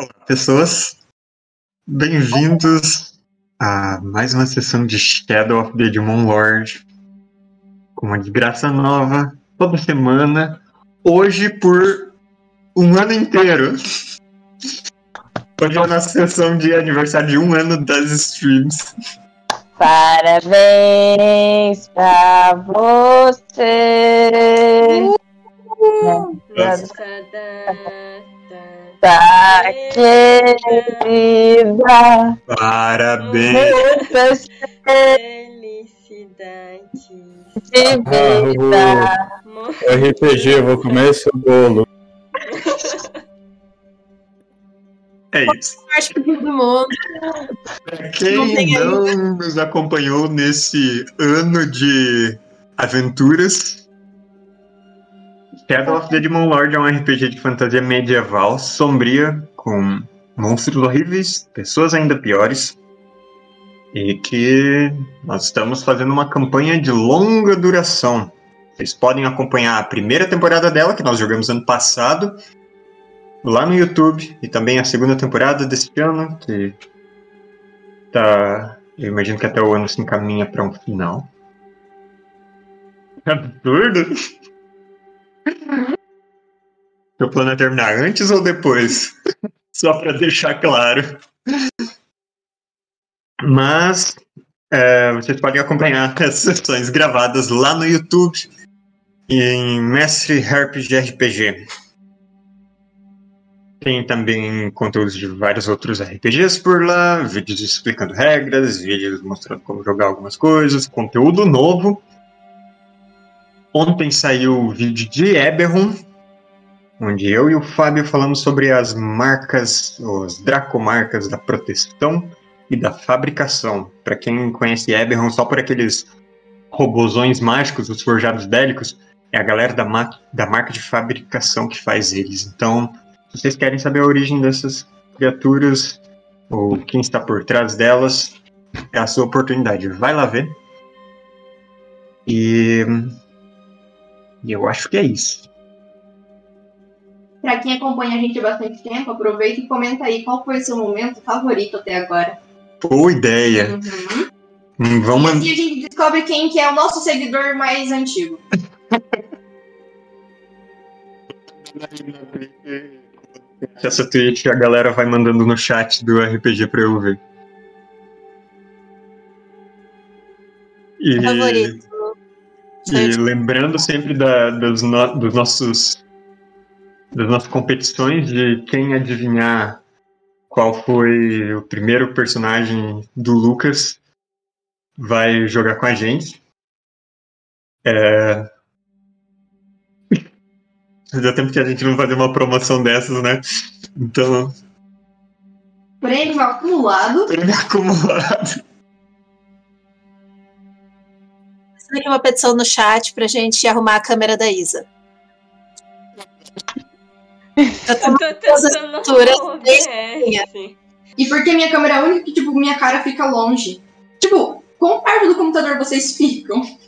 Olá, pessoas. Bem-vindos a mais uma sessão de Shadow of the Demon Lord. Com uma desgraça nova, toda semana. Hoje por um ano inteiro. Hoje é a nossa sessão de aniversário de um ano das streams. Parabéns pra você! Tá querida! Parabéns! Felicidade! De vida! RPG, eu vou comer esse bolo. É isso. Pra quem não nos acompanhou nesse ano de aventuras, Shadow of the Demon Lord é um RPG de fantasia medieval, sombria, com monstros horríveis, pessoas ainda piores, e que nós estamos fazendo uma campanha de longa duração. Vocês podem acompanhar a primeira temporada dela, que nós jogamos ano passado, lá no YouTube, e também a segunda temporada deste ano, que tá, eu imagino que até o ano se encaminha para um final. Absurdo! Meu plano é terminar antes ou depois? Só para deixar claro. Mas vocês podem acompanhar as sessões gravadas lá no YouTube, em Mestre Harp de RPG. Tem também conteúdos de vários outros RPGs por lá, vídeos explicando regras, vídeos mostrando como jogar algumas coisas, conteúdo novo. Ontem saiu o vídeo de Eberron, onde eu e o Fábio falamos sobre as marcas, as dracomarcas da proteção e da fabricação. Para quem conhece Eberron só por aqueles robozões mágicos, os forjados bélicos, é a galera da marca de fabricação que faz eles. Então, se vocês querem saber a origem dessas criaturas, ou quem está por trás delas, é a sua oportunidade. Vai lá ver. E eu acho que é isso. Pra quem acompanha a gente há bastante tempo, aproveita e comenta aí qual foi o seu momento favorito até agora. Boa ideia. Uhum. Vamos... E assim a gente descobre quem que é o nosso seguidor mais antigo. Essa Twitch a galera vai mandando no chat do RPG pra eu ver. Favorito. E lembrando sempre das nossas competições de quem adivinhar qual foi o primeiro personagem do Lucas vai jogar com a gente. Fazia tempo que a gente não fazia uma promoção dessas, né? Então... Prêmio acumulado. Faz aqui uma petição no chat pra gente arrumar a câmera da Isa. Eu tô tentando assim. E porque minha câmera é única que, tipo, minha cara fica longe. Tipo, quão perto do computador vocês ficam? Tá,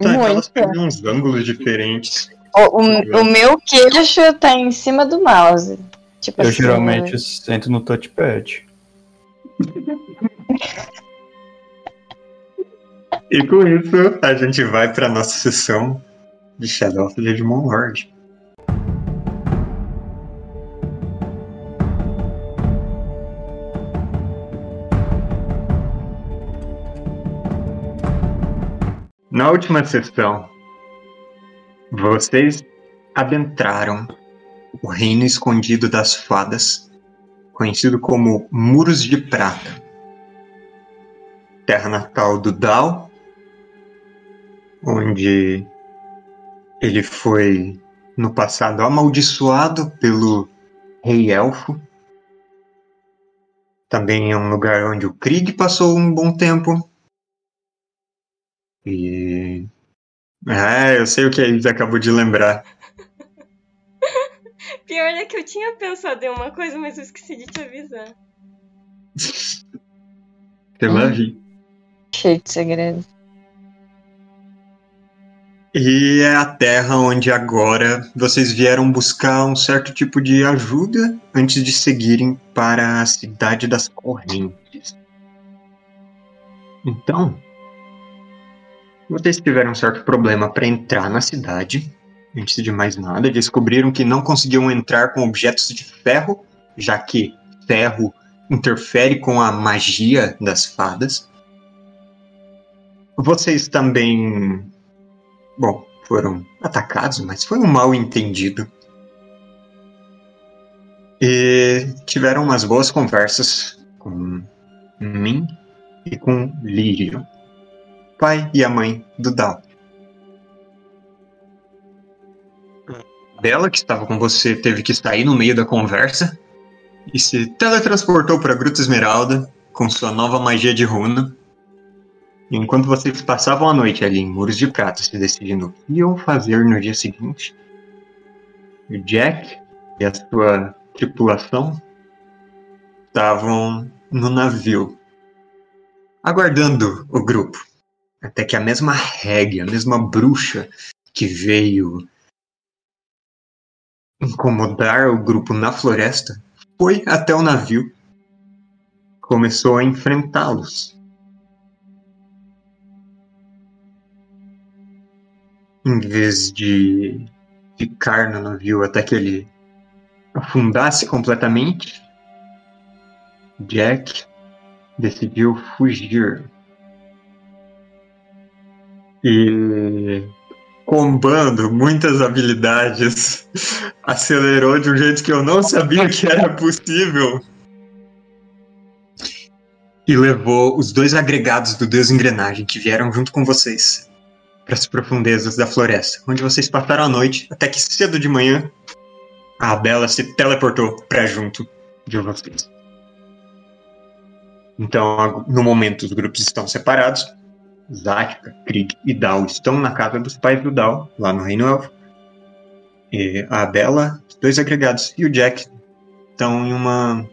então elas pegam uns ângulos diferentes. O meu queixo tá em cima do mouse. Tipo, eu assim, geralmente sento no touchpad. E com isso, a gente vai pra nossa sessão de Shadow of the Deadmon Lord. Na última sessão, vocês adentraram o reino escondido das fadas, conhecido como Muros de Prata, terra natal do Dal, onde ele foi, no passado, amaldiçoado pelo rei elfo. Também é um lugar onde o Krieg passou um bom tempo. E... Ah, eu sei o que a Isa acabou de lembrar. Pior é que eu tinha pensado em uma coisa, mas eu esqueci de te avisar. Até lá, vi. Cheio de segredo. E é a terra onde agora vocês vieram buscar um certo tipo de ajuda antes de seguirem para a Cidade das Correntes. Então, vocês tiveram um certo problema para entrar na cidade. Antes de mais nada, descobriram que não conseguiam entrar com objetos de ferro, já que ferro interfere com a magia das fadas. Vocês também... Bom, foram atacados, mas foi um mal entendido. E tiveram umas boas conversas com mim e com Lírio, pai e a mãe do Dal. Bela, que estava com você, teve que sair no meio da conversa e se teletransportou para a Gruta Esmeralda com sua nova magia de runa. Enquanto vocês passavam a noite ali em Muros de Prata, se decidindo o que iam fazer no dia seguinte, o Jack e a sua tripulação estavam no navio, aguardando o grupo, até que a mesma Hag, a mesma bruxa que veio incomodar o grupo na floresta, foi até o navio, começou a enfrentá-los. Em vez de ficar no navio até que ele afundasse completamente, Jack decidiu fugir. E, combando muitas habilidades, acelerou de um jeito que eu não sabia que era possível. E levou os dois agregados do Deus Engrenagem que vieram junto com vocês para as profundezas da floresta, onde vocês passaram a noite, até que cedo de manhã a Bela se teleportou para junto de vocês. Então, no momento, os grupos estão separados. Zatka, Krieg e Dao estão na casa dos pais do Dao, lá no Reino Elfo. E a Bela, os dois agregados e o Jack estão em uma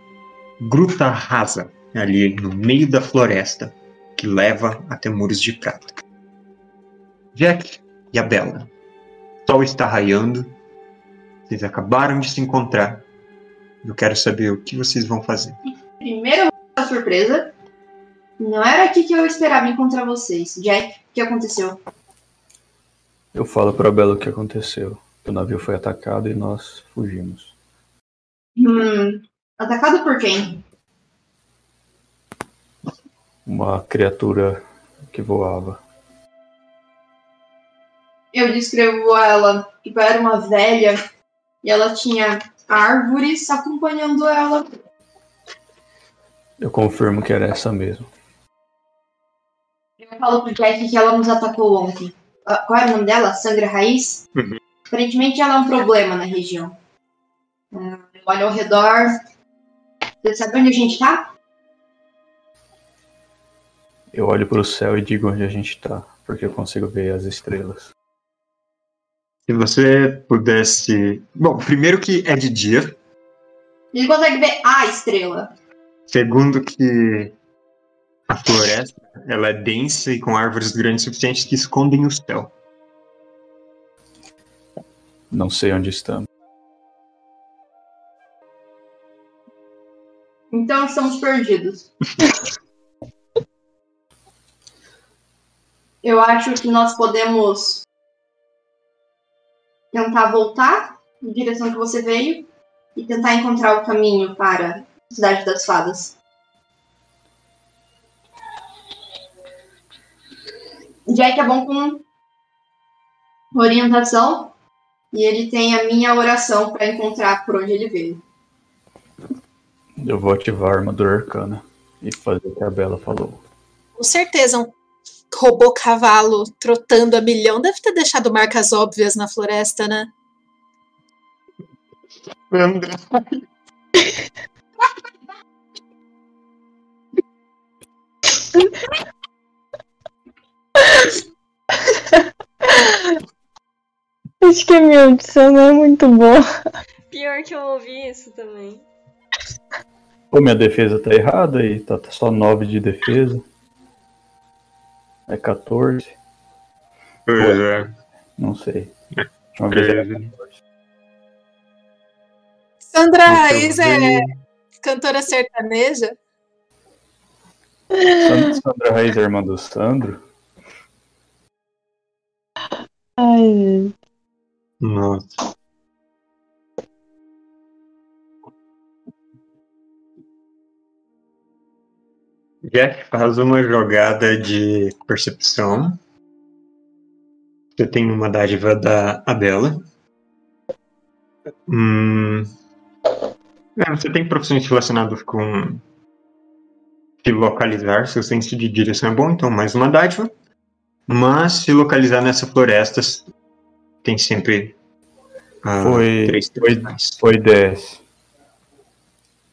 gruta rasa ali no meio da floresta que leva até Muros de Prata. Jack e a Bela, o sol está raiando, vocês acabaram de se encontrar, eu quero saber o que vocês vão fazer. Primeiro eu vou dar uma surpresa, não era aqui que eu esperava encontrar vocês. Jack, o que aconteceu? Eu falo pra Bela o que aconteceu, o navio foi atacado e nós fugimos. Atacado por quem? Uma criatura que voava. Eu descrevo ela, que era uma velha, e ela tinha árvores acompanhando ela. Eu confirmo que era essa mesmo. Eu falo pro Jack que ela nos atacou ontem. Qual é o nome dela? Sangra Raiz? Uhum. Aparentemente ela é um problema na região. Eu olho ao redor. Você sabe onde a gente tá? Eu olho pro céu e digo onde a gente tá, porque eu consigo ver as estrelas. Se você pudesse... Bom, primeiro que é de dia. Ele consegue ver a estrela. Segundo que a floresta, ela é densa e com árvores grandes suficientes que escondem o céu. Não sei onde estamos. Então estamos perdidos. Eu acho que nós podemos... tentar voltar na direção que você veio e tentar encontrar o caminho para a Cidade das Fadas. Jack é bom com orientação e ele tem a minha oração para encontrar por onde ele veio. Eu vou ativar a armadura arcana e fazer o que a Bela falou. Com certeza, robô cavalo trotando a milhão deve ter deixado marcas óbvias na floresta, né? André. Acho que a minha audição não é muito boa. Pior que eu ouvi isso também. Pô, minha defesa tá errada e tá só 9 de defesa. É 14. Pois é. Não sei. Sangra Raiz é cantora sertaneja? Sangra Raiz é irmã do Sandro? Ai. Nossa. Jack faz uma jogada de percepção. Você tem uma dádiva da Bela. Você tem profissões relacionadas com se localizar. Seu senso de direção é bom, então mais uma dádiva. Mas se localizar nessa floresta tem sempre foi 10.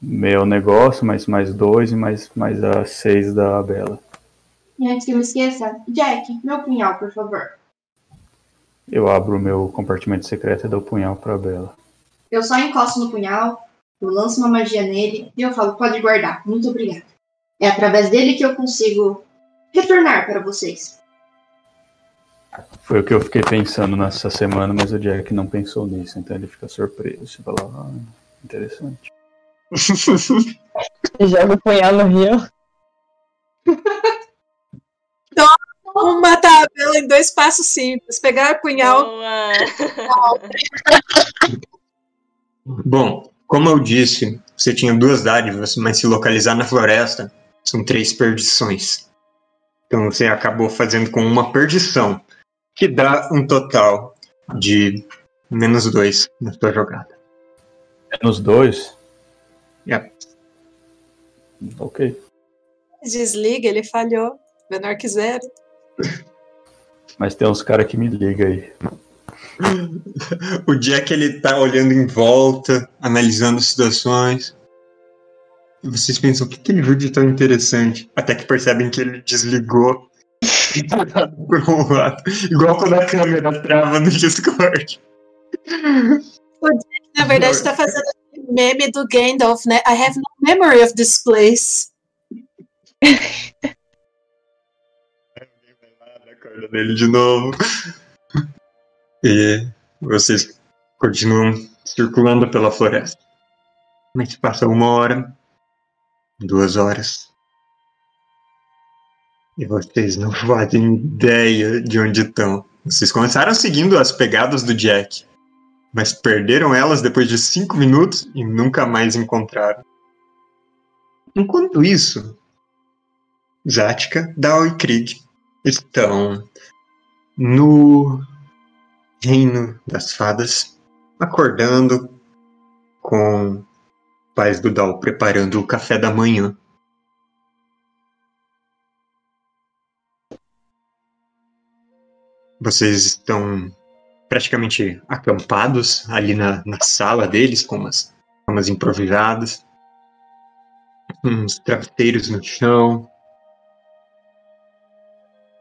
Meu negócio, mais 2 e mais a 6 da Bela. E antes que eu me esqueça, Jack, meu punhal, por favor. Eu abro o meu compartimento secreto e dou o punhal pra Bela. Eu só encosto no punhal, eu lanço uma magia nele e eu falo, pode guardar, muito obrigada. É através dele que eu consigo retornar para vocês. Foi o que eu fiquei pensando nessa semana, mas o Jack não pensou nisso, então ele fica surpreso. Você fala, interessante. Joga o punhal no rio. Vamos matar a Bela em 2 passos simples. Pegar o punhal. Bom, como eu disse, você tinha 2 dádivas, mas se localizar na floresta são 3 perdições. Então você acabou fazendo com uma perdição, que dá um total de menos 2 na sua jogada. Menos 2? Yeah. Ok. Desliga, ele falhou. Menor que 0. Mas tem uns caras que me ligam aí. O Jack, ele tá olhando em volta, analisando situações. E vocês pensam, o que ele viu de tão interessante? Até que percebem que ele desligou. Por um lado. Igual quando a câmera trava no Discord. O Jack, na verdade, tá fazendo o meme do Gandalf, né? I have no memory of this place. Dele de novo. E vocês continuam circulando pela floresta. Mas passa 1 hora, 2 horas. E vocês não fazem ideia de onde estão. Vocês começaram seguindo as pegadas do Jack, mas perderam elas depois de 5 minutos e nunca mais encontraram. Enquanto isso, Zatka, Dao e Krieg estão no reino das fadas, acordando com os pais do Dal preparando o café da manhã. Vocês estão praticamente acampados ali na sala deles, com umas camas improvisadas, uns travesseiros no chão.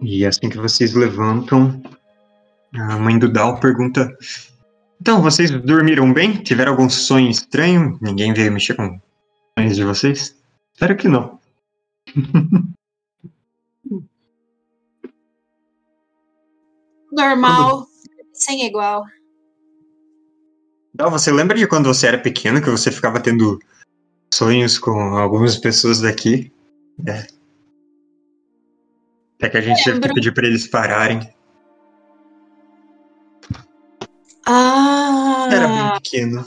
E assim que vocês levantam, a mãe do Dal pergunta: então, vocês dormiram bem? Tiveram algum sonho estranho? Ninguém veio mexer com sonhos de vocês? Espero que não. Normal, sem igual. Dal, você lembra de quando você era pequeno, que você ficava tendo sonhos com algumas pessoas daqui? É. Até que a gente teve que pedir pra eles pararem. Ah! Era bem pequeno.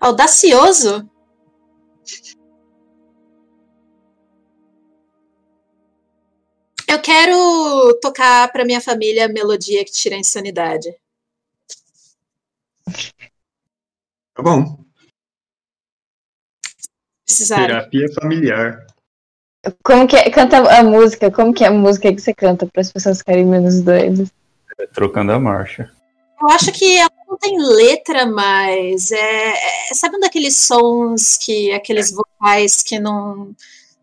Audacioso? Eu quero tocar pra minha família a melodia que tira a insanidade. Tá bom. Precisar. Terapia familiar. Como que é? Canta a música. Como que é a música que você canta para as pessoas ficarem menos doidas? É, trocando a marcha. Eu acho que ela não tem letra, mas sabe um daqueles sons que aqueles vocais que não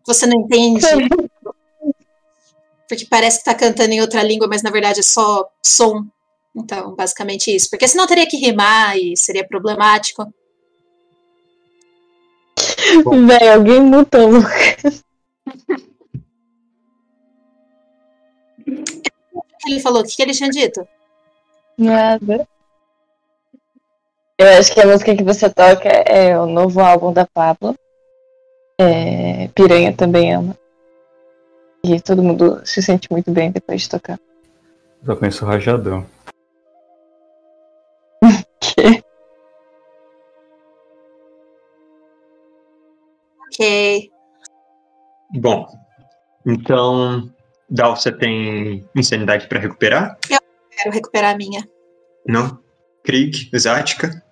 você não entende, porque parece que tá cantando em outra língua, mas na verdade é só som. Então, basicamente isso. Porque senão teria que rimar e seria problemático. Bom. Véi, alguém mutou, Lucas. que ele falou? O que ele tinha dito? Nada. Eu acho que a música que você toca é o novo álbum da Pablo. É, Piranha também ama. E todo mundo se sente muito bem depois de tocar. Só conheço o Rajadão. Que? Ok. Bom, então, Dal, você tem insanidade pra recuperar? Eu quero recuperar a minha. Não? Krieg, Zatka?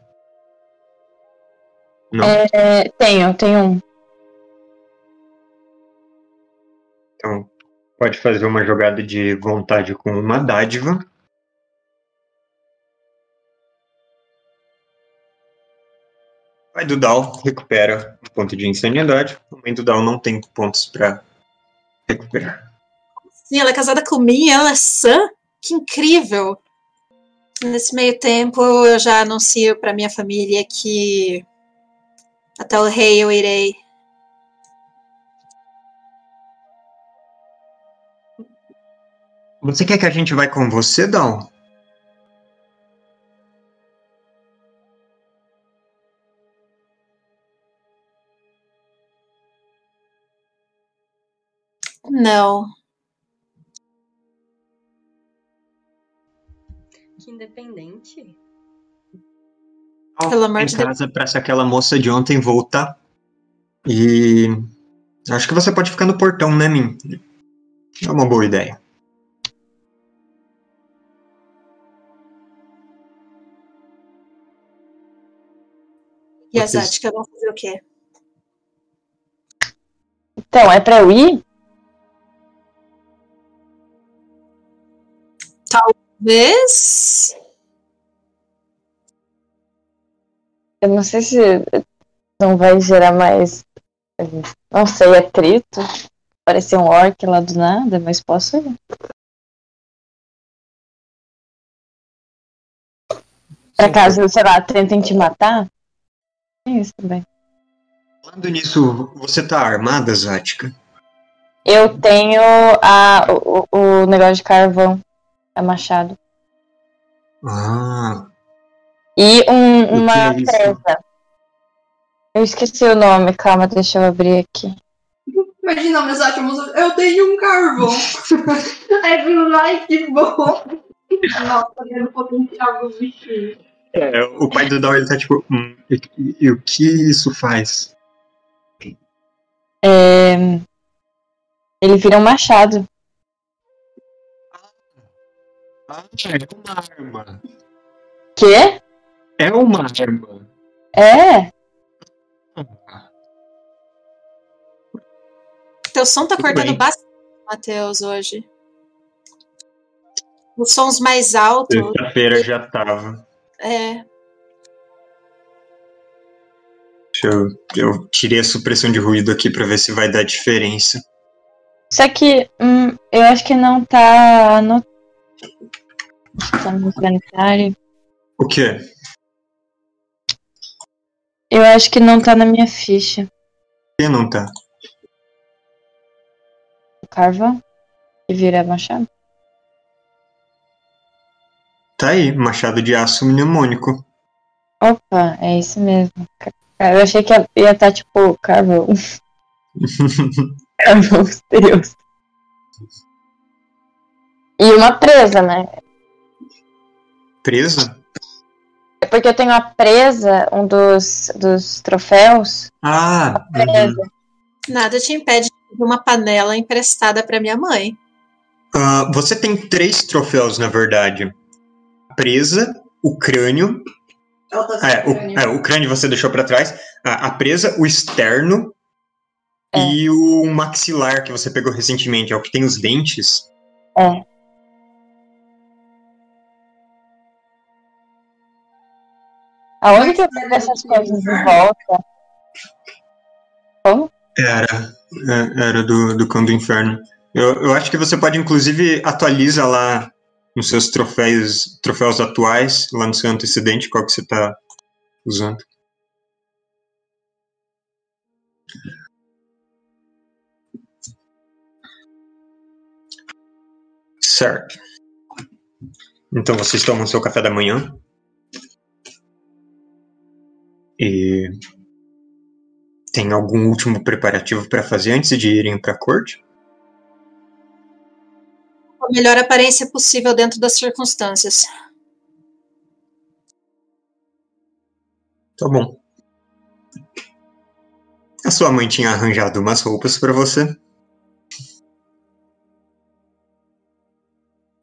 Não. É, tenho um. Então, pode fazer uma jogada de vontade com uma dádiva. Vai do Dal, recupera um ponto de insanidade. O momento do Dal não tem pontos pra recuperar. Sim, ela é casada comigo, ela é sã? Que incrível! Nesse meio tempo, eu já anuncio pra minha família que até o rei eu irei. Você quer que a gente vá com você, Dal? Não. Que independente. Pelo amor de Deus. Em casa pra se aquela moça de ontem voltar. E acho que você pode ficar no portão, né, Min? É uma boa ideia. E a Zatka vai fazer o quê? Então, é pra eu ir? Talvez. Eu não sei se não vai gerar mais, não sei, atrito. Parecer um orc lá do nada, mas posso ir. Pra caso, sei lá, tentem te matar. Isso também. Falando nisso, você tá armada, Zatka? Eu tenho o negócio de carvão, a machado. Ah. E uma presa. É, eu esqueci o nome, calma, deixa eu abrir aqui. Imagina, mas Zatka, eu tenho um carvão. Aí eu falei, que bom. Nossa, eu potencial dos bichinhos. É, o pai do Dal, ele tá tipo, e o que isso faz? É, ele vira um machado. Ah, é uma arma. Quê? É uma arma. É? Teu som tá cortando bastante, Matheus, hoje. Os sons mais altos. Sexta-feira já tava. É. Eu tirei a supressão de ruído aqui pra ver se vai dar diferença. Só que eu acho que não tá no planetário. O quê? Eu acho que não tá na minha ficha. Por que não tá? O carvão e vira machado. Tá aí, machado de aço mnemônico. Opa, é isso mesmo. Eu achei que ia estar tipo carvão. Carvão misterioso. E uma presa, né? Presa? É porque eu tenho a presa, um dos troféus. Ah, presa. Nada te impede de uma panela emprestada pra minha mãe. Você tem 3 troféus, na verdade. Presa, o crânio. O crânio você deixou pra trás. A presa, o externo e o maxilar que você pegou recentemente. É o que tem os dentes. É. Aonde que eu pego essas coisas de volta? Como? Era do Cão do Inferno. Eu acho que você pode, inclusive, atualiza lá nos seus troféus atuais, lá no seu antecedente, qual que você está usando. Certo. Então vocês tomam seu café da manhã. E tem algum último preparativo para fazer antes de irem para a corte? A melhor aparência possível dentro das circunstâncias. Tá bom. A sua mãe tinha arranjado umas roupas para você.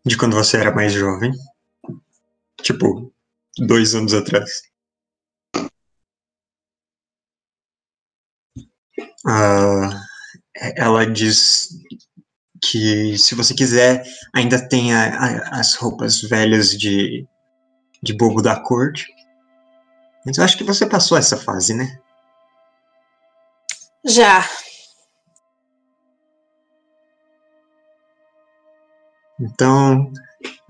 De quando você era mais jovem. Tipo, 2 anos atrás. Ela diz que se você quiser ainda tem as roupas velhas de bobo da corte. Mas eu acho que você passou essa fase, né? Já. Então,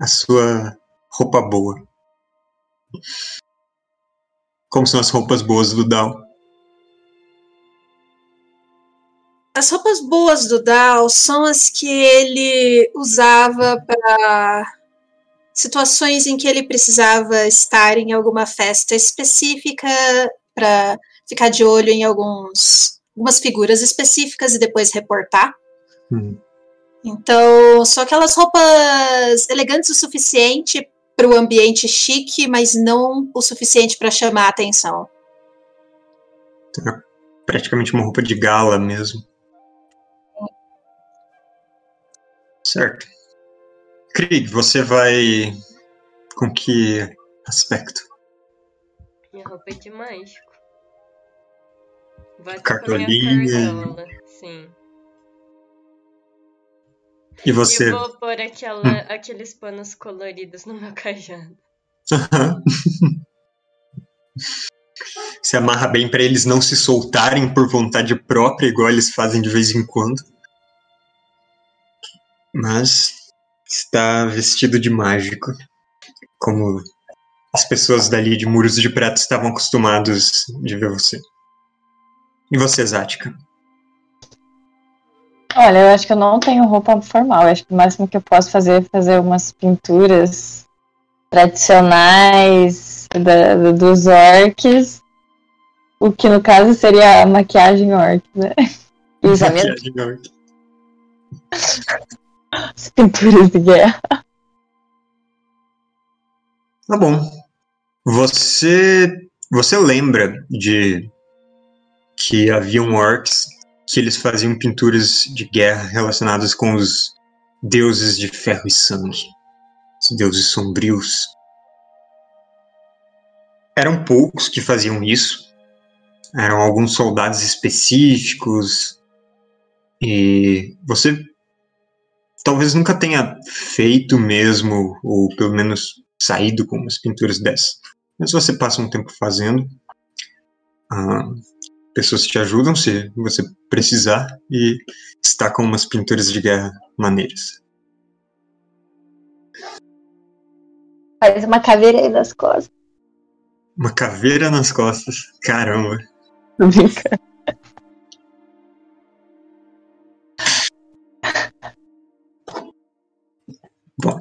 a sua roupa boa. Como são as roupas boas do Dal? As roupas boas do Dal são as que ele usava para situações em que ele precisava estar em alguma festa específica para ficar de olho em algumas figuras específicas e depois reportar. Então, só aquelas roupas elegantes o suficiente para o ambiente chique, mas não o suficiente para chamar a atenção. É praticamente uma roupa de gala mesmo. Certo. Krieg, você vai com que aspecto? Minha roupa é de mágico. Vai cartolinha. Sim. E você? Eu vou pôr aqueles panos coloridos no meu cajado. Se amarra bem pra eles não se soltarem por vontade própria, igual eles fazem de vez em quando. Mas está vestido de mágico, como as pessoas dali de Muros de Prata estavam acostumados de ver você. E você, Zatka? Olha, eu acho que eu não tenho roupa formal. Eu acho que o máximo que eu posso fazer é fazer umas pinturas tradicionais dos orcs. O que, no caso, seria a maquiagem orc, né? Maquiagem orc. As pinturas de guerra. Tá bom. Você lembra de que haviam orcs que eles faziam pinturas de guerra relacionadas com os deuses de ferro e sangue. Os deuses sombrios. Eram poucos que faziam isso. Eram alguns soldados específicos. E você talvez nunca tenha feito mesmo, ou pelo menos saído com umas pinturas dessas. Mas você passa um tempo fazendo. Pessoas te ajudam se você precisar e está com umas pinturas de guerra maneiras. Faz uma caveira aí nas costas. Uma caveira nas costas? Caramba. Não brinca. Bom.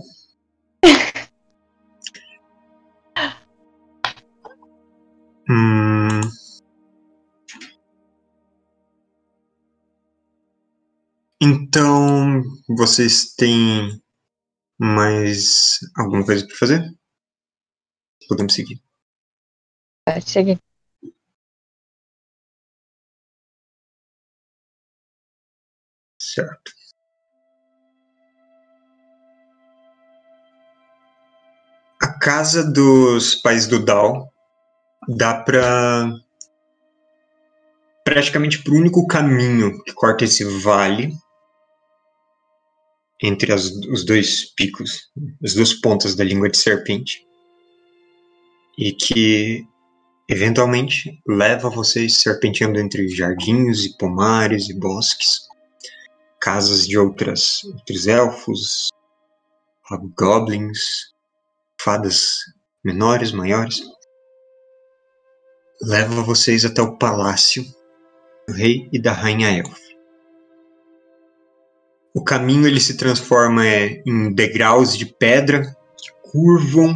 Então, vocês têm mais alguma coisa para fazer? Podemos seguir. Cheguei. Certo. A casa dos pais do Dal dá para praticamente pro único caminho que corta esse vale entre os dois picos, as duas pontas da língua de serpente, e que eventualmente leva vocês serpenteando entre jardins e pomares e bosques, casas de outros elfos, goblins, fadas menores, maiores, leva vocês até o palácio do rei e da rainha elfa. O caminho ele se transforma em degraus de pedra que curvam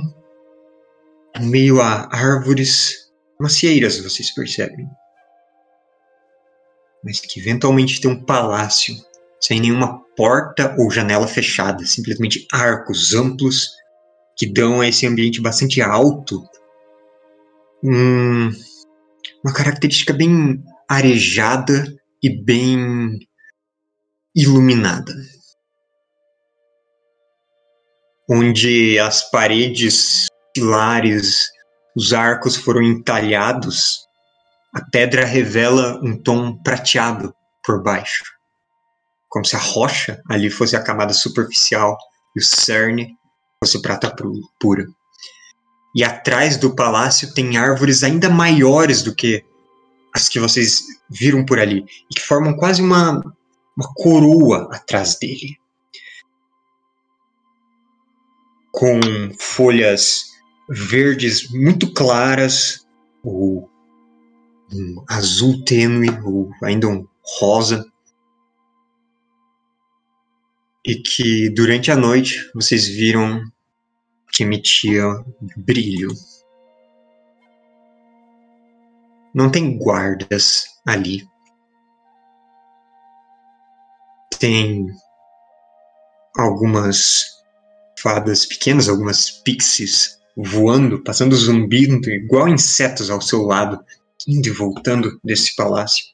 em meio a árvores macieiras, vocês percebem. Mas que eventualmente tem um palácio sem nenhuma porta ou janela fechada, simplesmente arcos amplos que dão a esse ambiente bastante alto uma característica bem arejada e bem iluminada, onde as paredes, pilares, os arcos foram entalhados. A pedra revela um tom prateado por baixo, como se a rocha ali fosse a camada superficial e o cerne fosse prata pura. E atrás do palácio tem árvores ainda maiores do que as que vocês viram por ali, e que formam quase uma coroa atrás dele, com folhas verdes muito claras, ou um azul tênue, ou ainda um rosa, e que durante a noite vocês viram que emitia brilho. Não tem guardas ali. Tem algumas fadas pequenas, algumas pixies voando, passando zumbindo, igual insetos ao seu lado, indo e voltando desse palácio.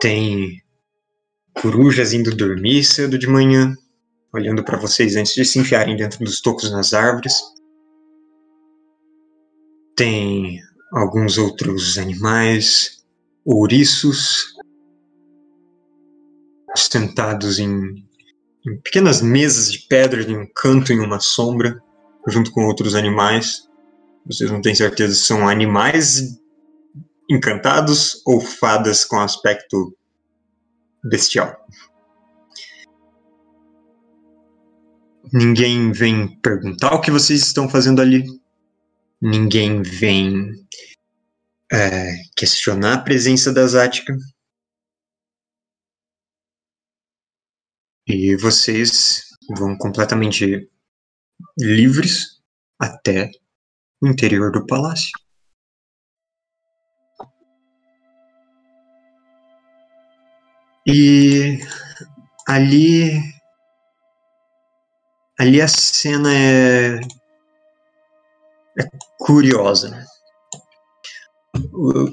Tem corujas indo dormir cedo de manhã, olhando para vocês antes de se enfiarem dentro dos tocos nas árvores. Tem alguns outros animais, ouriços, sentados em pequenas mesas de pedra de um canto em uma sombra, junto com outros animais. Vocês não têm certeza se são animais encantados ou fadas com aspecto bestial. Ninguém vem perguntar o que vocês estão fazendo ali. Ninguém vem questionar a presença da Zatka. E vocês vão completamente livres até o interior do palácio. E ali a cena é curiosa.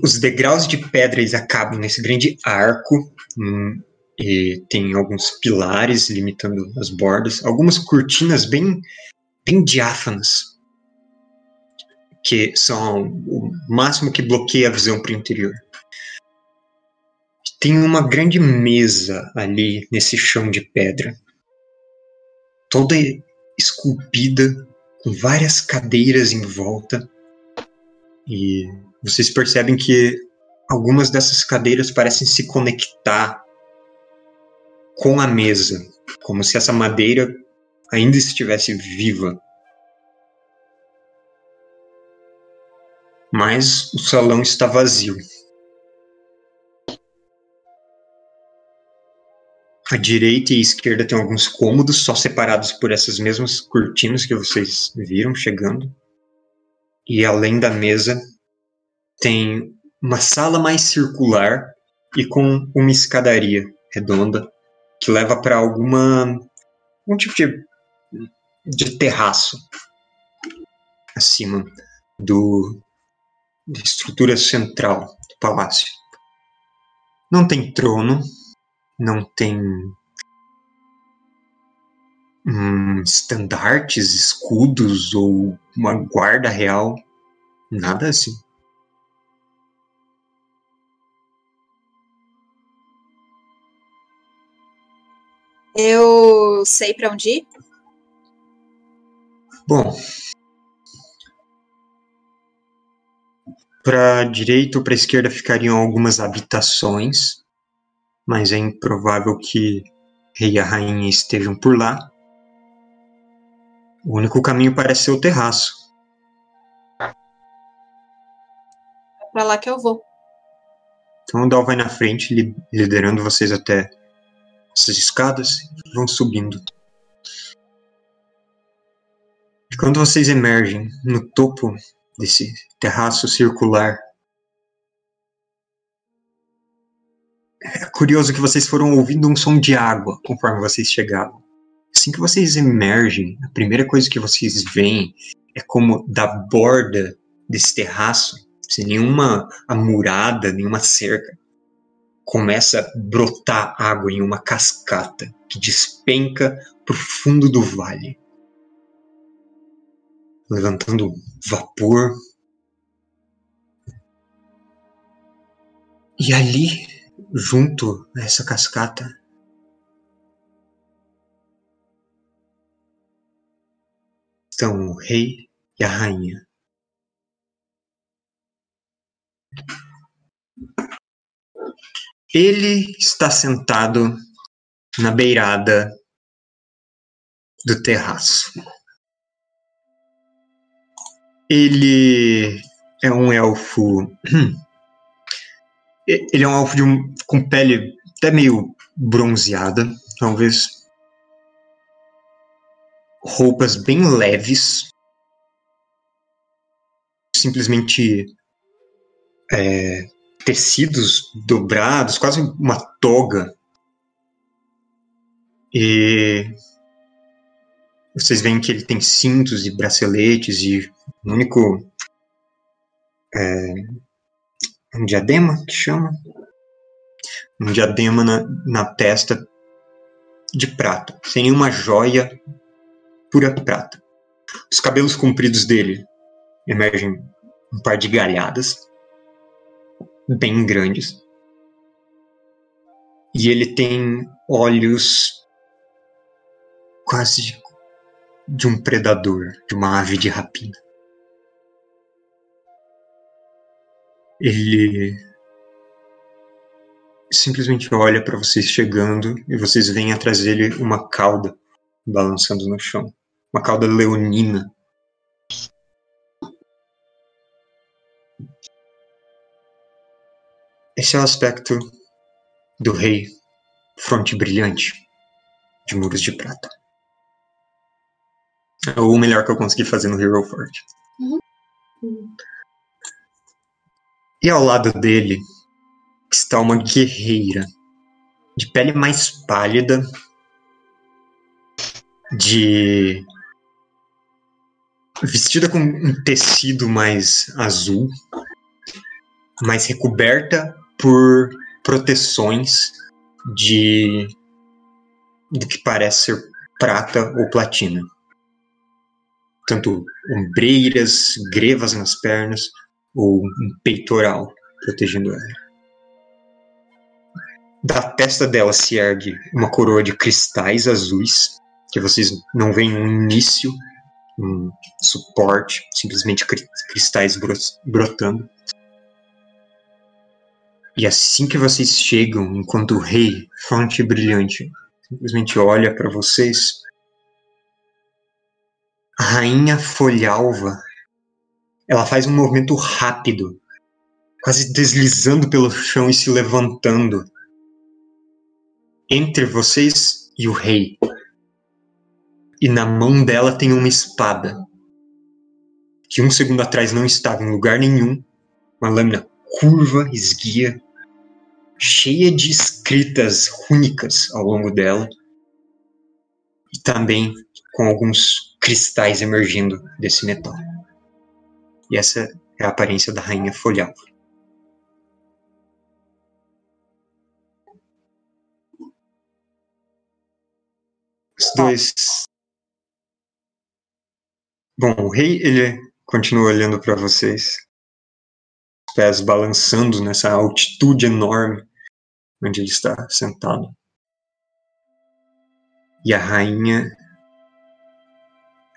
Os degraus de pedra eles acabam nesse grande arco, e tem alguns pilares limitando as bordas, algumas cortinas bem diáfanas, que são o máximo que bloqueia a visão para o interior. Tem uma grande mesa ali nesse chão de pedra, toda esculpida, com várias cadeiras em volta, e vocês percebem que algumas dessas cadeiras parecem se conectar com a mesa, como se essa madeira ainda estivesse viva. Mas o salão está vazio. À direita e à esquerda tem alguns cômodos, só separados por essas mesmas cortinas que vocês viram chegando. E além da mesa, tem uma sala mais circular e com uma escadaria redonda que leva para um tipo de terraço acima da estrutura central do palácio. Não tem trono, não tem estandartes, escudos ou uma guarda real, nada assim. Eu sei pra onde ir? Bom, pra direita ou pra esquerda ficariam algumas habitações, mas é improvável que rei e a rainha estejam por lá. O único caminho parece ser o terraço. É pra lá que eu vou. Então o Dal vai na frente, liderando vocês até essas escadas, vão subindo. Quando vocês emergem no topo desse terraço circular, é curioso que vocês foram ouvindo um som de água conforme vocês chegavam. Assim que vocês emergem, a primeira coisa que vocês veem é como da borda desse terraço, sem nenhuma amurada, nenhuma cerca, começa a brotar água em uma cascata que despenca para o fundo do vale, levantando vapor. E ali, junto a essa cascata, estão o rei e a rainha. Ele está sentado na beirada do terraço. Ele é um elfo. Ele é um elfo com pele até meio bronzeada, talvez. Roupas bem leves. Simplesmente tecidos dobrados, quase uma toga. E vocês veem que ele tem cintos e braceletes e um único um diadema, que chama? Um diadema na testa de prata, sem nenhuma joia, pura prata. Os cabelos compridos dele emergem um par de galhadas bem grandes. E ele tem olhos quase de um predador, de uma ave de rapina. Ele simplesmente olha para vocês chegando e vocês veem atrás dele uma cauda balançando no chão. Uma cauda leonina. Esse é o aspecto do rei Fronte Brilhante de Muros de Prata. É o melhor que eu consegui fazer no Hero Forge. Uhum. E ao lado dele está uma guerreira de pele mais pálida, vestida com um tecido mais azul, mas recoberta por proteções do que parece ser prata ou platina. Tanto ombreiras, grevas nas pernas ou um peitoral protegendo ela. Da testa dela se ergue uma coroa de cristais azuis, que vocês não veem um início, um suporte, simplesmente cristais brotando. E assim que vocês chegam, enquanto o rei Fronte Brilhante simplesmente olha para vocês, a rainha Folha Alva, ela faz um movimento rápido, quase deslizando pelo chão e se levantando entre vocês e o rei. E na mão dela tem uma espada, que um segundo atrás não estava em lugar nenhum, uma lâmina curva, esguia, cheia de escritas rúnicas ao longo dela, e também com alguns cristais emergindo desse metal. E essa é a aparência da rainha Folha Alva. Os dois... Bom, o rei, ele continua olhando para vocês, os pés balançando nessa altitude enorme onde ele está sentado. E a rainha...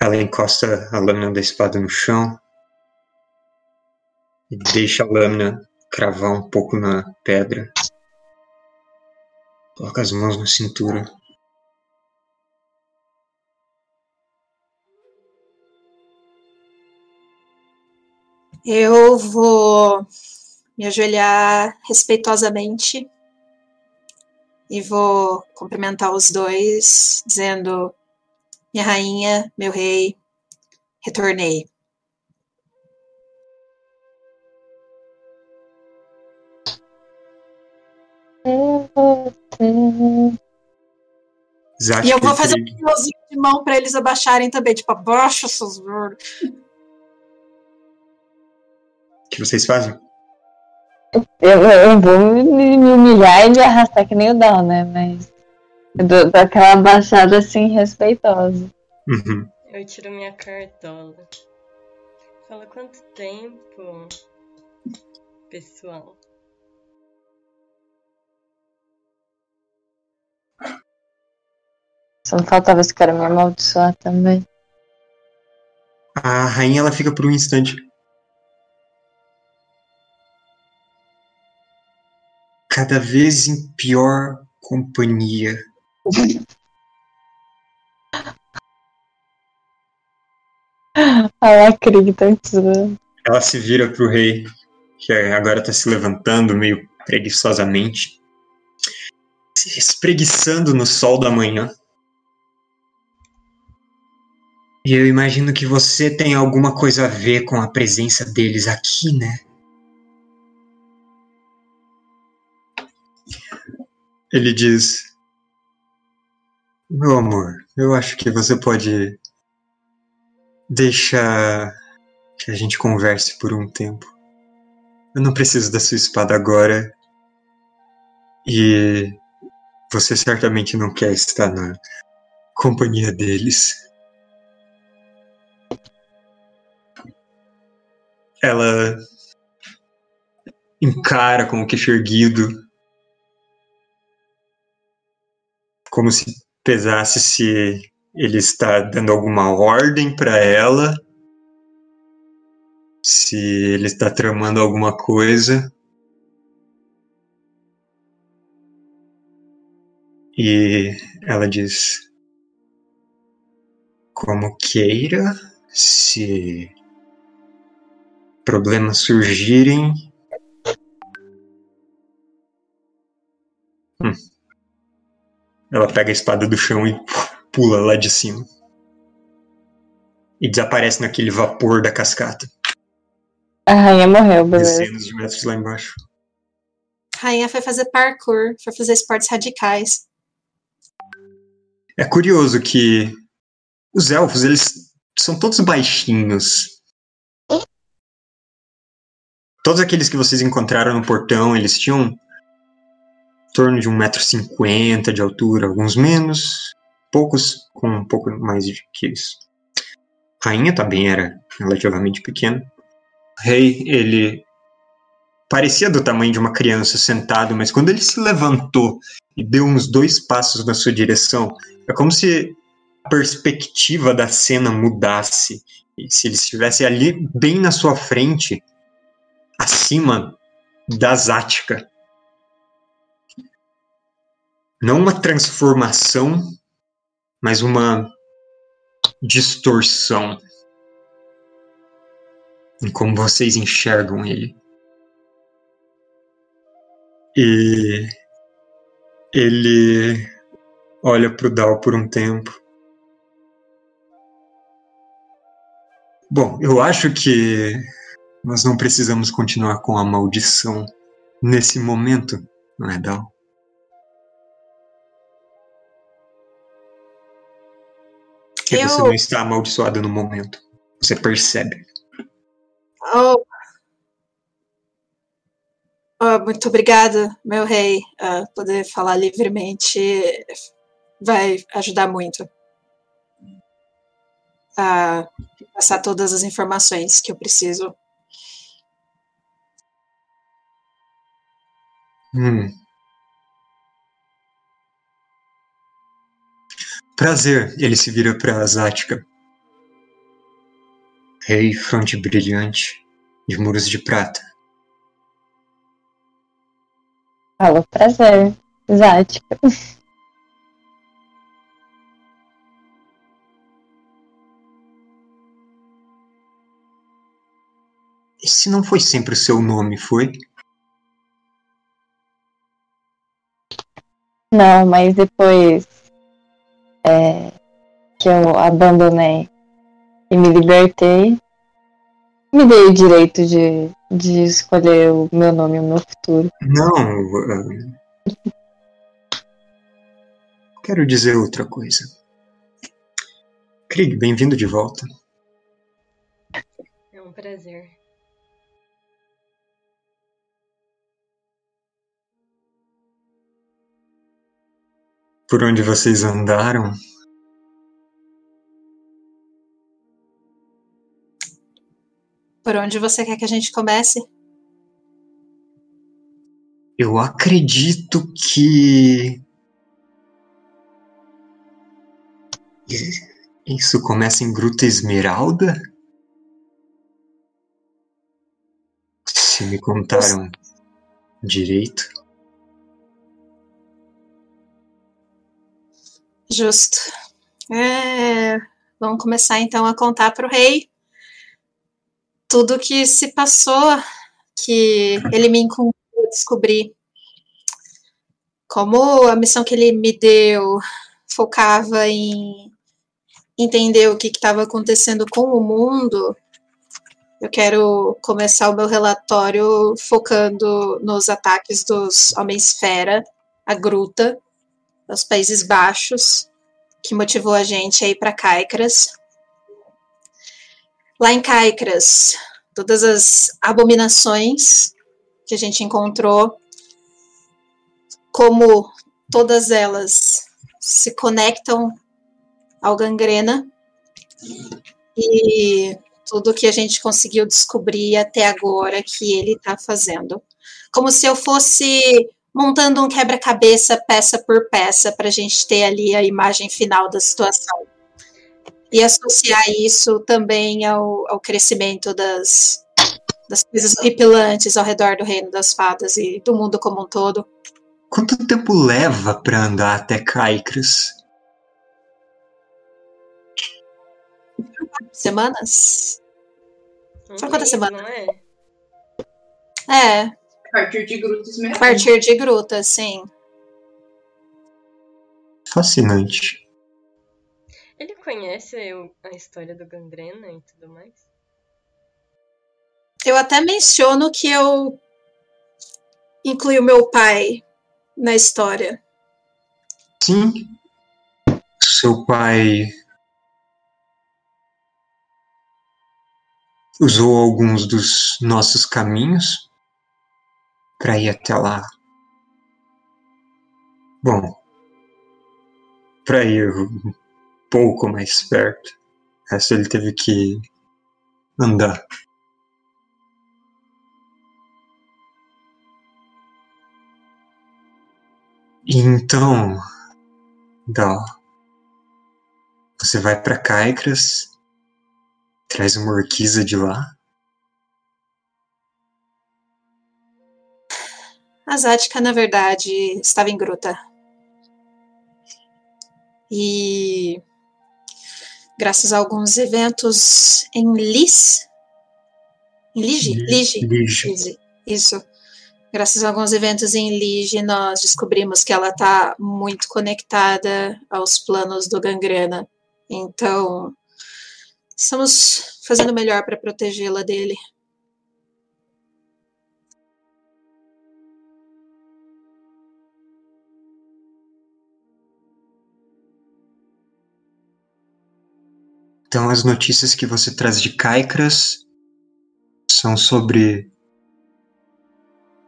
Ela encosta a lâmina da espada no chão e deixa a lâmina cravar um pouco na pedra. Coloca as mãos na cintura. Eu vou me ajoelhar respeitosamente e vou cumprimentar os dois, dizendo... Minha rainha, meu rei, Retornei. E eu vou fazer um sinalzinho de mão pra eles abaixarem também, tipo, abaixa seus gordos. O que vocês fazem? Eu vou me humilhar e me arrastar que nem o Dal, né? Mas eu dou aquela abaixada assim, respeitosa. Uhum. Eu tiro minha cartola. Fala quanto tempo, pessoal. Só não faltava esse cara me amaldiçoar também. A rainha, ela fica por um instante. Cada vez em pior companhia. Olha a Krieg, tá entrando. Ela se vira pro rei, que agora tá se levantando meio preguiçosamente, se espreguiçando no sol da manhã. E eu imagino que você tem alguma coisa a ver com a presença deles aqui, né? Ele diz: meu amor, eu acho que você pode deixar que a gente converse por um tempo. Eu não preciso da sua espada agora. E você certamente não quer estar na companhia deles. Ela encara com o queixo erguido, como se pesasse se ele está dando alguma ordem para ela, se ele está tramando alguma coisa. E ela diz: como queira, se problemas surgirem. Ela pega a espada do chão e pula lá de cima. E desaparece naquele vapor da cascata. A rainha morreu, beleza. Dezenas de metros lá embaixo. A rainha foi fazer parkour, foi fazer esportes radicais. É curioso que os elfos, eles são todos baixinhos. Todos aqueles que vocês encontraram no portão, eles tinham em torno de 1,50 m de altura, alguns menos, poucos com um pouco mais que isso. A rainha também era relativamente pequena. O rei, ele parecia do tamanho de uma criança sentado, mas quando ele se levantou e deu uns 2 passos na sua direção, é como se a perspectiva da cena mudasse. E se ele estivesse ali, bem na sua frente, acima da Zatka. Não uma transformação, mas uma distorção em como vocês enxergam ele. E ele olha pro Dal por um tempo. Bom, eu acho que nós não precisamos continuar com a maldição nesse momento, não é, Dal? Porque você não está amaldiçoado no momento. Você percebe. Muito obrigada, meu rei. Poder falar livremente vai ajudar muito a passar todas as informações que eu preciso. Prazer, ele se vira pra Zatka. Rei Fronte Brilhante de Muros de Prata. Alô, prazer, Zatka. Esse não foi sempre o seu nome, foi? Não, mas depois que eu abandonei e me libertei, me dei o direito de escolher o meu nome e o meu futuro. Não, quero dizer outra coisa. Krieg, bem-vindo de volta. É um prazer. Por onde vocês andaram? Por onde você quer que a gente comece? Eu acredito que... isso começa em Gruta Esmeralda? Se me contaram direito... Justo. Vamos começar então a contar para o rei tudo o que se passou, que ele me incumbiu a descobrir. Como a missão que ele me deu focava em entender o que estava acontecendo com o mundo, eu quero começar o meu relatório focando nos ataques dos Homens-Fera, a Gruta, aos Países Baixos, que motivou a gente a ir para Caicras. Lá em Caicras, todas as abominações que a gente encontrou, como todas elas se conectam ao Gangrena, e tudo que a gente conseguiu descobrir até agora que ele está fazendo. Como se eu fosse... montando um quebra-cabeça peça por peça para a gente ter ali a imagem final da situação. E associar isso também ao crescimento das coisas horripilantes ao redor do Reino das Fadas e do mundo como um todo. Quanto tempo leva para andar até Caicras? 4 semanas? Só quantas semanas? É. A partir de grutas mesmo? A partir de grutas, sim. Fascinante. Ele conhece a história do Gangrena e tudo mais? Eu até menciono que eu incluí o meu pai na história. Sim. Seu pai usou alguns dos nossos caminhos para ir até lá. Bom, para ir um pouco mais perto, essa ele teve que andar. Então, Dal, você vai para Caicras, traz uma orquiza de lá. A Zatka, na verdade, estava em Gruta. E, graças a alguns eventos em Lige. Isso. Graças a alguns eventos em Lige, nós descobrimos que ela está muito conectada aos planos do Gangrena. Então, estamos fazendo o melhor para protegê-la dele. Então, as notícias que você traz de Caicras são sobre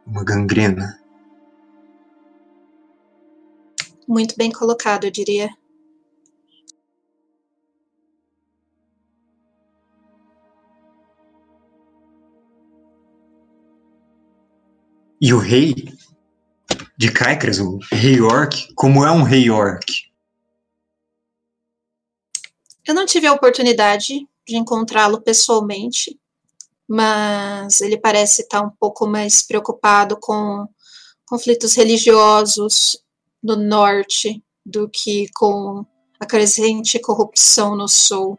uma gangrena. Muito bem colocado, eu diria. E o rei de Caicras, o rei orc, como é um rei orc? Eu não tive a oportunidade de encontrá-lo pessoalmente, mas ele parece estar um pouco mais preocupado com conflitos religiosos no norte do que com a crescente corrupção no sul.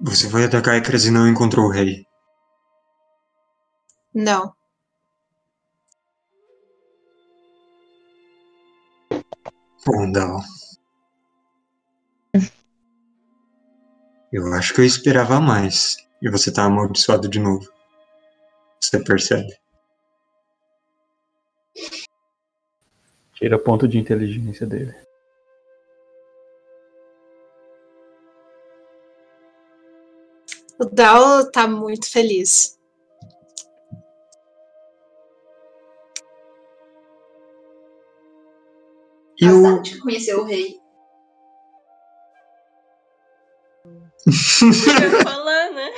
Você foi atacar Caicras e não encontrou o rei? Não. Bom, Dal. Eu acho que eu esperava mais. E você tá amaldiçoado de novo. Você percebe? Tira ponto de inteligência dele. O Dal tá muito feliz. Eu de conhecer o rei. Falar, né?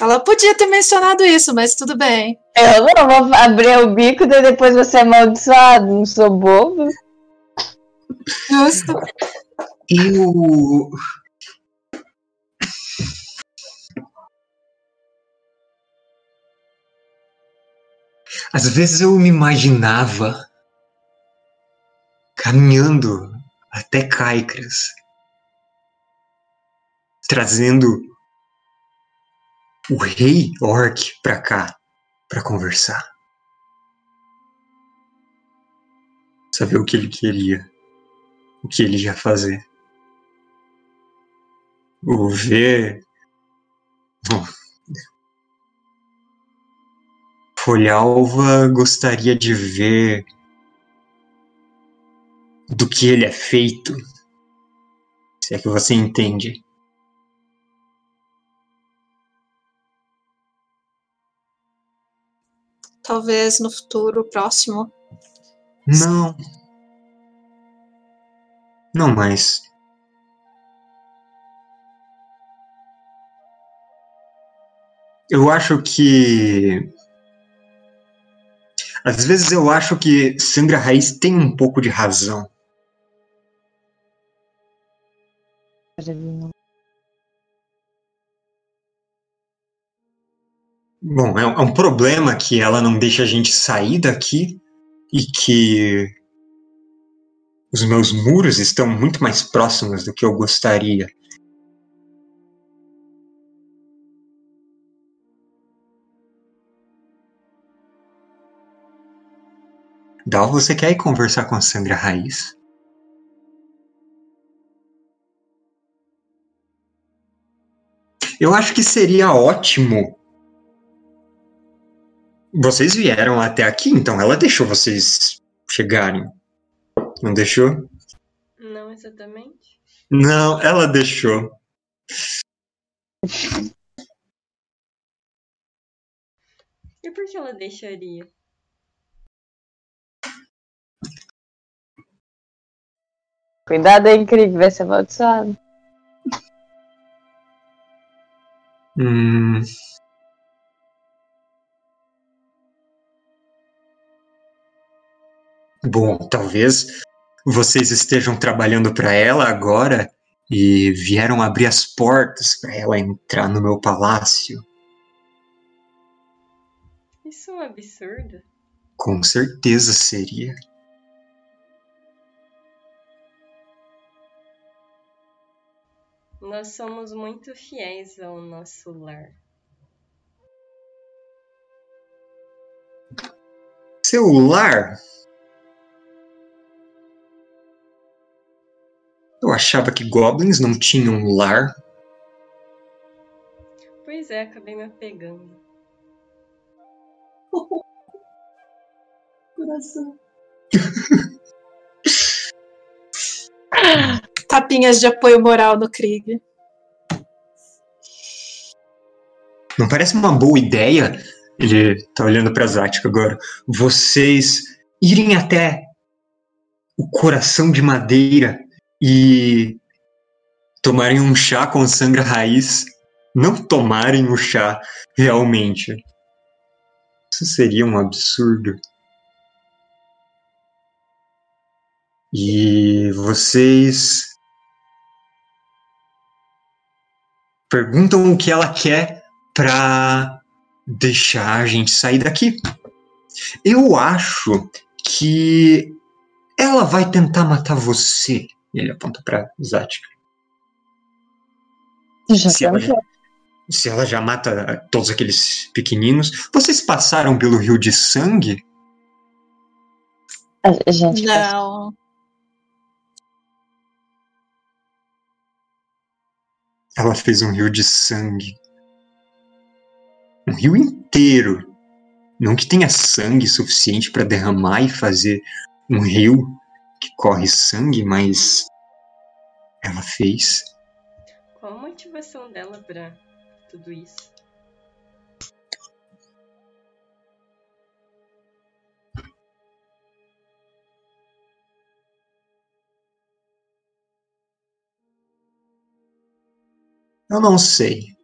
Ela podia ter mencionado isso, mas tudo bem. Eu não vou abrir o bico e depois você é amaldiçoado. Não sou bobo. Justo. Às vezes eu me imaginava caminhando até Caicras, trazendo o rei orc pra cá, pra conversar. Saber o que ele queria, o que ele ia fazer. O ver... Folha Alva gostaria de ver do que ele é feito. Se é que você entende. Talvez no futuro próximo. Não. Não mais. Eu acho que... Às vezes eu acho que Sangra Raiz tem um pouco de razão. Bom, é um problema que ela não deixa a gente sair daqui e que os meus muros estão muito mais próximos do que eu gostaria. Dal, você quer ir conversar com a Sangra Raiz? Eu acho que seria ótimo. Vocês vieram até aqui, então ela deixou vocês chegarem. Não deixou? Não exatamente. Não, ela deixou. E por que ela deixaria? Cuidado, é incrível, vai ser amaldiçoado. Bom, talvez vocês estejam trabalhando para ela agora e vieram abrir as portas para ela entrar no meu palácio. Isso é um absurdo. Com certeza seria. Nós somos muito fiéis ao nosso lar. Seu lar? Eu achava que goblins não tinham lar. Pois é, acabei me apegando. Coração. Tapinhas de apoio moral no Krieg. Não parece uma boa ideia? Ele tá olhando pra Zatka agora. Vocês irem até o Coração de Madeira e tomarem um chá com Sangra Raiz. Não tomarem o chá realmente. Isso seria um absurdo. E vocês... perguntam o que ela quer pra deixar a gente sair daqui. Eu acho que ela vai tentar matar você. Ele aponta pra Zatka. Se ela já mata todos aqueles pequeninos... Vocês passaram pelo Rio de Sangue? A gente não. Faz... Ela fez um rio de sangue. Um rio inteiro. Não que tenha sangue suficiente para derramar e fazer um rio que corre sangue, mas ela fez. Qual a motivação dela para tudo isso? Eu não sei.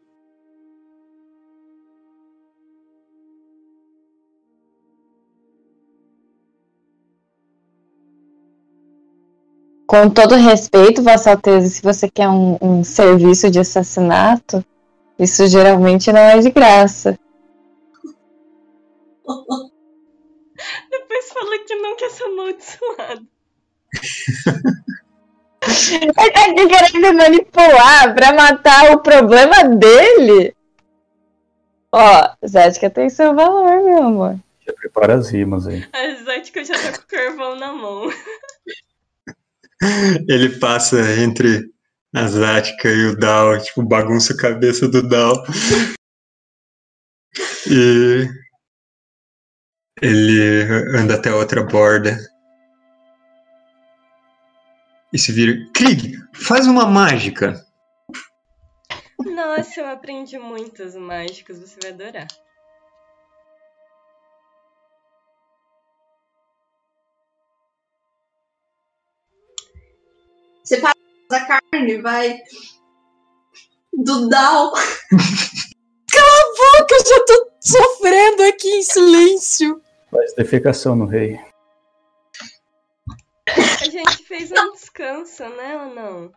Com todo respeito, Vossa Alteza, se você quer um serviço de assassinato, isso geralmente não é de graça. Depois fala que não quer ser amaldiçoado. Ele tá aqui querendo manipular pra matar o problema dele. Ó, Zatka tem seu valor, meu amor. Já prepara as rimas aí. A Zatka já tá com o carvão na mão. Ele passa entre a Zatka e o Dal, tipo, bagunça a cabeça do Dal. E ele anda até a outra borda. E se vira... Krieg, faz uma mágica. Nossa, eu aprendi muitas mágicas. Você vai adorar. Separa a carne, vai... Do Dal. Cala a boca, eu já tô sofrendo aqui em silêncio. Faz defecação no rei. A gente fez um descanso, né, ou não?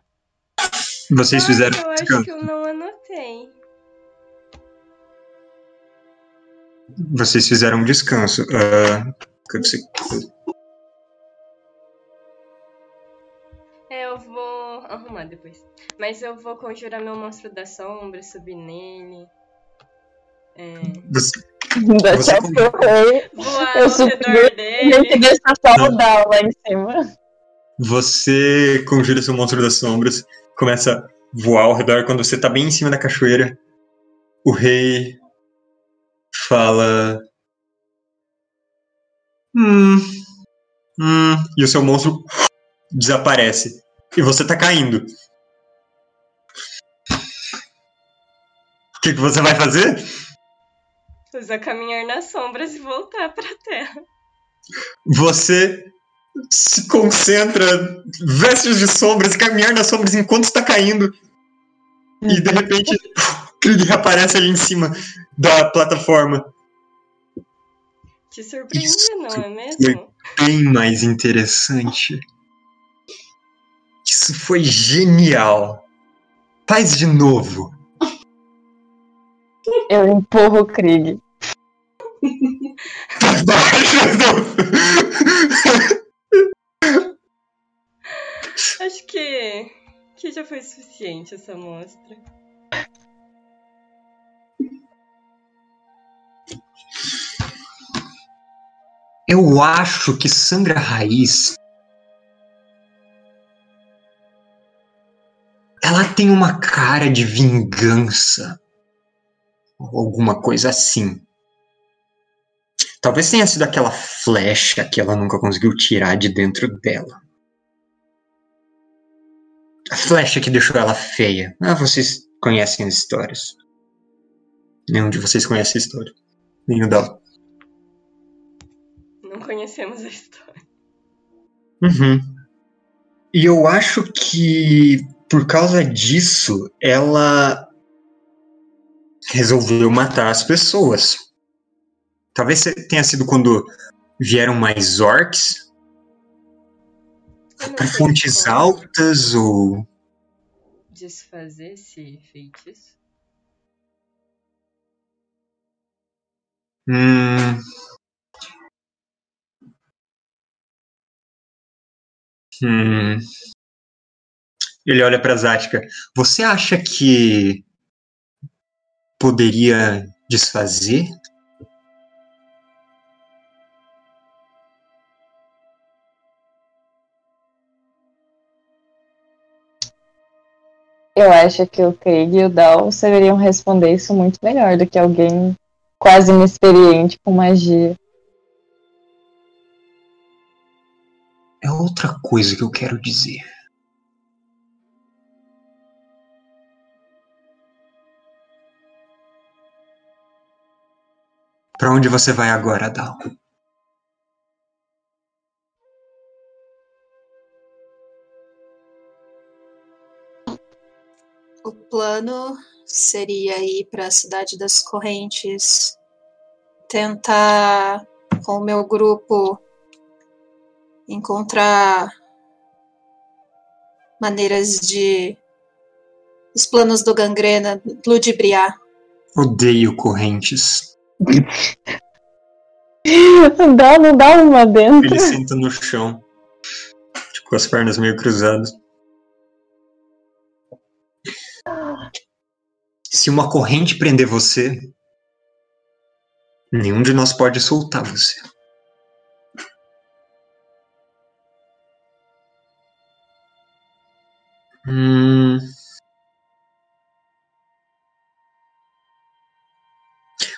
Vocês fizeram eu descanso. Eu acho que eu não anotei. Vocês fizeram um descanso. Eu vou arrumar depois. Mas eu vou conjurar meu monstro da sombra, subir nele. Você conjura seu monstro das sombras, começa a voar ao redor. Quando você tá bem em cima da cachoeira, o rei fala e o seu monstro desaparece e você tá caindo. O que você vai fazer? Usar caminhar nas sombras e voltar pra terra. Você se concentra, vestes de sombras e caminhar nas sombras enquanto está caindo. E de repente, Krieg aparece ali em cima da plataforma. Te surpreende, não é mesmo? Foi bem mais interessante. Isso foi genial. Faz de novo. Eu empurro o Krieg. Acho que já foi suficiente essa amostra. Eu acho que Sangra Raiz, ela tem uma cara de vingança ou alguma coisa assim. Talvez tenha sido aquela flecha que ela nunca conseguiu tirar de dentro dela. A flecha que deixou ela feia. Ah, vocês conhecem as histórias. Nenhum de vocês conhece a história. Nem o Dal. Não conhecemos a história. Uhum. E eu acho que por causa disso, ela resolveu matar as pessoas. Talvez tenha sido quando vieram mais orcs. Para fontes altas ou... Desfazer esse feitiço? Ele olha pra Zatka. Você acha que poderia desfazer? Eu acho que o Krieg e o Dal saberiam responder isso muito melhor do que alguém quase inexperiente com magia. É outra coisa que eu quero dizer. Pra onde você vai agora, Dal? O plano seria ir para a Cidade das Correntes, tentar com o meu grupo encontrar maneiras de os planos do Gangrena ludibriar. Odeio correntes. Não dá uma dentro. Ele senta no chão, com as pernas meio cruzadas. Se uma corrente prender você, nenhum de nós pode soltar você.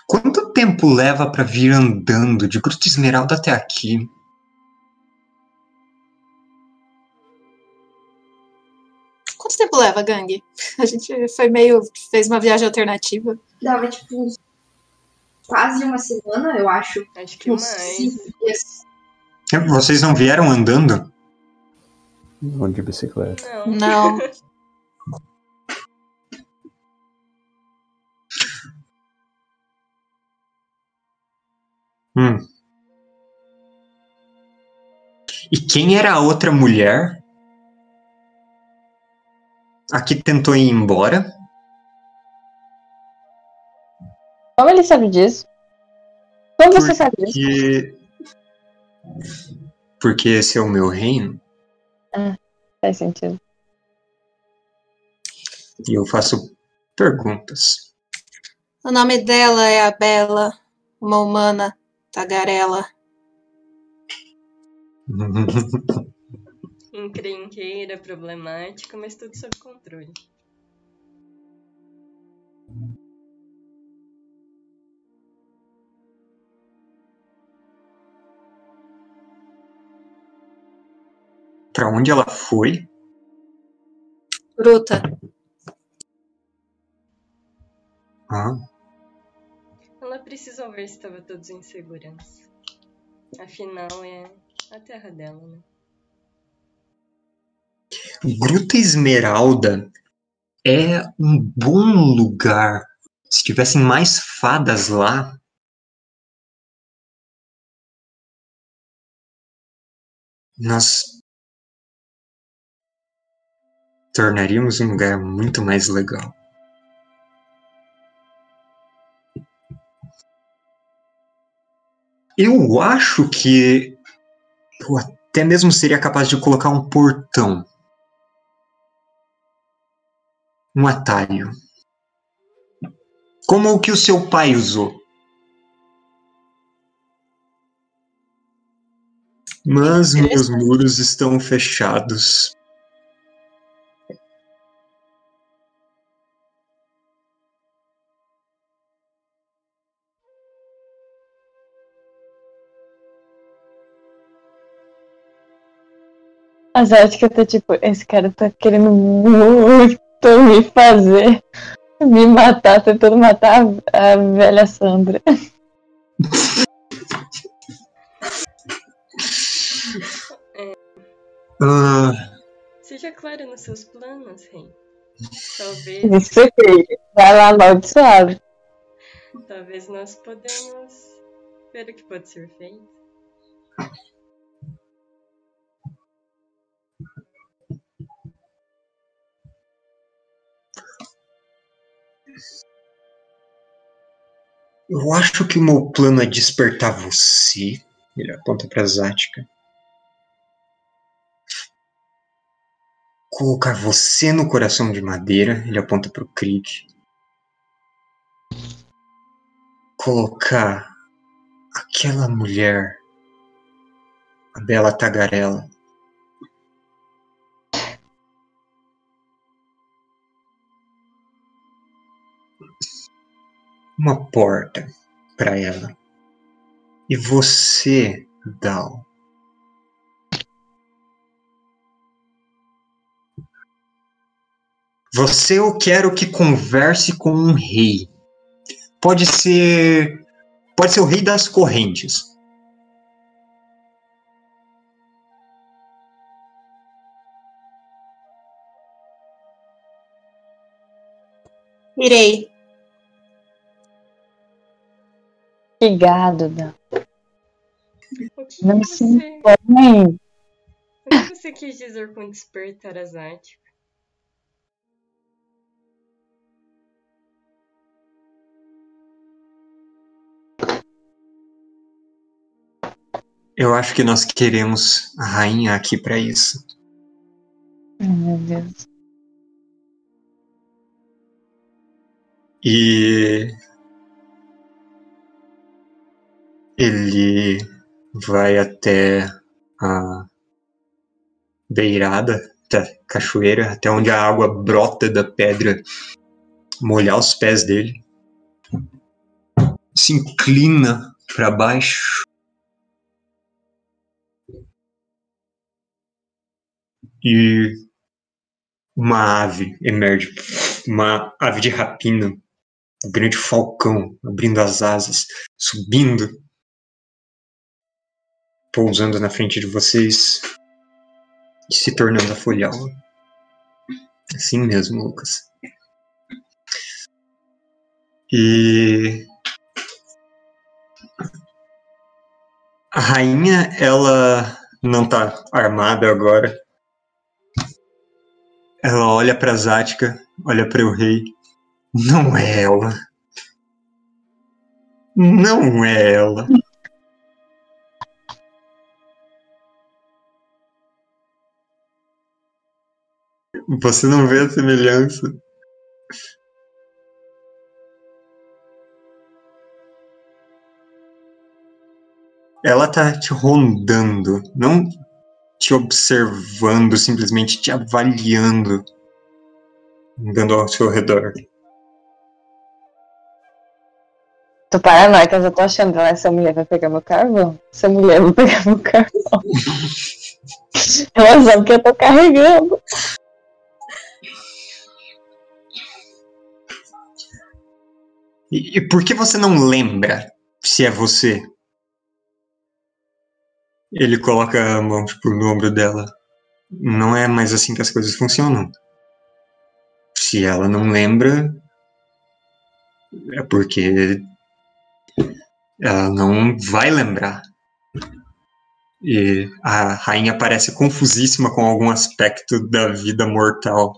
Quanto tempo leva pra vir andando de Gruta Esmeralda até aqui? Quanto tempo leva, gangue? A gente fez uma viagem alternativa. Dava, tipo, quase uma semana, eu acho. Acho que mais. Vocês não vieram andando? Não, de bicicleta. Não. E quem era a outra mulher? A que tentou ir embora? Como ele sabe disso? Como você sabe disso? Porque esse é o meu reino. Ah, faz sentido. E eu faço perguntas. O nome dela é a Bela, uma humana tagarela. Encrenqueira, problemática, mas tudo sob controle. Pra onde ela foi? Gruta. Ela precisou ver se estava todos em segurança. Afinal, é a terra dela, né? Gruta Esmeralda é um bom lugar. Se tivessem mais fadas lá... Nós tornaríamos um lugar muito mais legal. Eu acho que... Eu até mesmo seria capaz de colocar um portão. Um atalho. Como o que o seu pai usou. Mas meus muros estão fechados. A Zatka tá tipo, esse cara tá querendo muito me fazer, me matar, tentando matar a velha Sangra. Seja clara nos seus planos, rei. Talvez... Isso aqui, vai lá amaldiçoado. Talvez nós podemos ver o que pode ser feito. Eu acho que o meu plano é despertar você. Ele aponta pra Zatka. Colocar você no Coração de Madeira. Ele aponta pro Krieg. Colocar aquela mulher, a Bela tagarela, uma porta para ela. E você, Dal, você eu quero que converse com um rei. Pode ser o rei das correntes. Irei. Obrigado, Dan. Não se importem. O que você quis dizer com despertar azático? Eu acho que nós queremos a rainha aqui para isso. Ai, meu Deus. E ele vai até a beirada da cachoeira, até onde a água brota da pedra, molhar os pés dele. Se inclina para baixo. E uma ave emerge, uma ave de rapina. O grande falcão abrindo as asas, subindo, pousando na frente de vocês e se tornando a Folha Alva. Assim mesmo, Lucas. E a rainha, ela não tá armada agora. Ela olha pra Zatka, olha para o rei. Não é ela. Não é ela. Você não vê a semelhança. Ela tá te rondando, não te observando, simplesmente te avaliando, andando ao seu redor. Tô paranoica, eu já tô achando que essa mulher vai pegar meu carvão. Ela sabe que eu tô carregando. E por que você não lembra se é você? Ele coloca a mão tipo, no ombro dela. Não é mais assim que as coisas funcionam. Se ela não lembra, é porque ela não vai lembrar. E a rainha parece confusíssima com algum aspecto da vida mortal,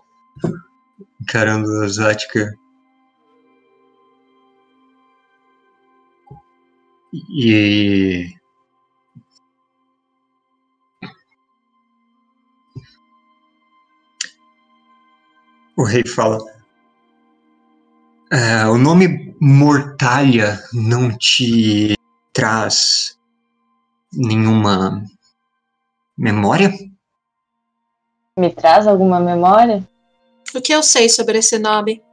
encarando a Zatka. E o rei fala: o nome Mortalha não te traz nenhuma memória? Me traz alguma memória? O que eu sei sobre esse nome?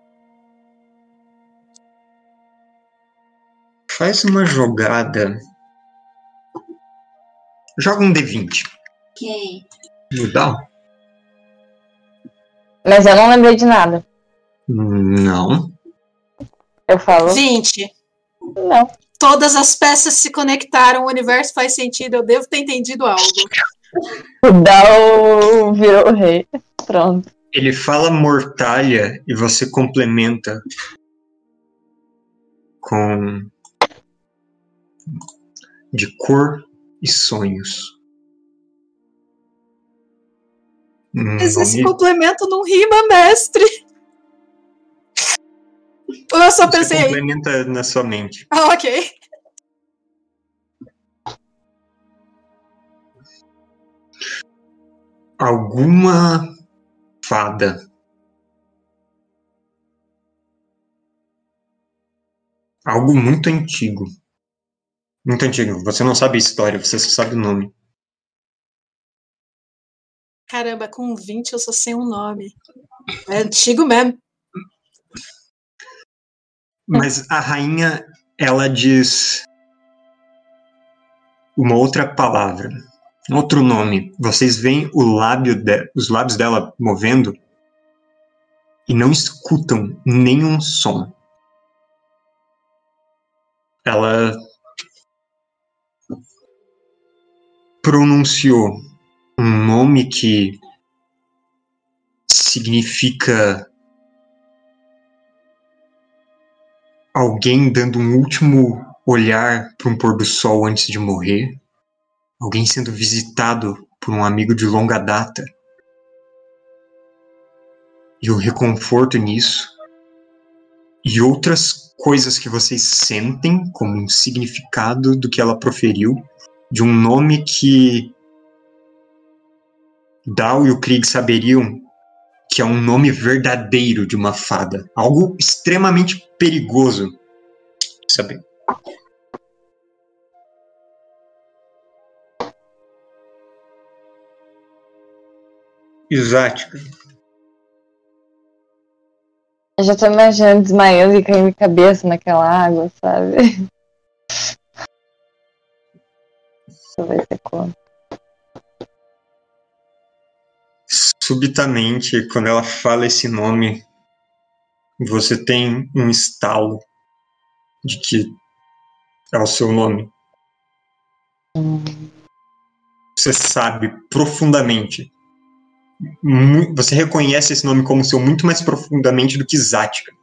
Faz uma jogada. Joga um D20. Ok. Legal. Mas eu não lembrei de nada. Não. Eu falo. 20. Não. Todas as peças se conectaram, o universo faz sentido, eu devo ter entendido algo. O Dao virou o rei. Pronto. Ele fala Mortalha e você complementa com de cor e sonhos. Mas esse complemento não rima, mestre. Ou eu só pensei. Você complementa na sua mente. Ah, ok. Alguma fada. Algo muito antigo. Muito antigo. Você não sabe a história, você só sabe o nome. Caramba, com 20 eu só sei um nome. É antigo mesmo. Mas a rainha, ela diz uma outra palavra, outro nome. Vocês veem o os lábios dela movendo e não escutam nenhum som. Ela pronunciou um nome que significa alguém dando um último olhar para um pôr do sol antes de morrer, alguém sendo visitado por um amigo de longa data. E o reconforto nisso, e outras coisas que vocês sentem como um significado do que ela proferiu, de um nome que Dao e o Krieg saberiam que é um nome verdadeiro de uma fada. Algo extremamente perigoso de saber. Exática. Eu já tô imaginando desmaiando e caindo de cabeça naquela água, sabe? Deixa eu ver se é como. Subitamente, quando ela fala esse nome, você tem um estalo de que é o seu nome. Você sabe profundamente. Você reconhece esse nome como seu muito mais profundamente do que Zatka.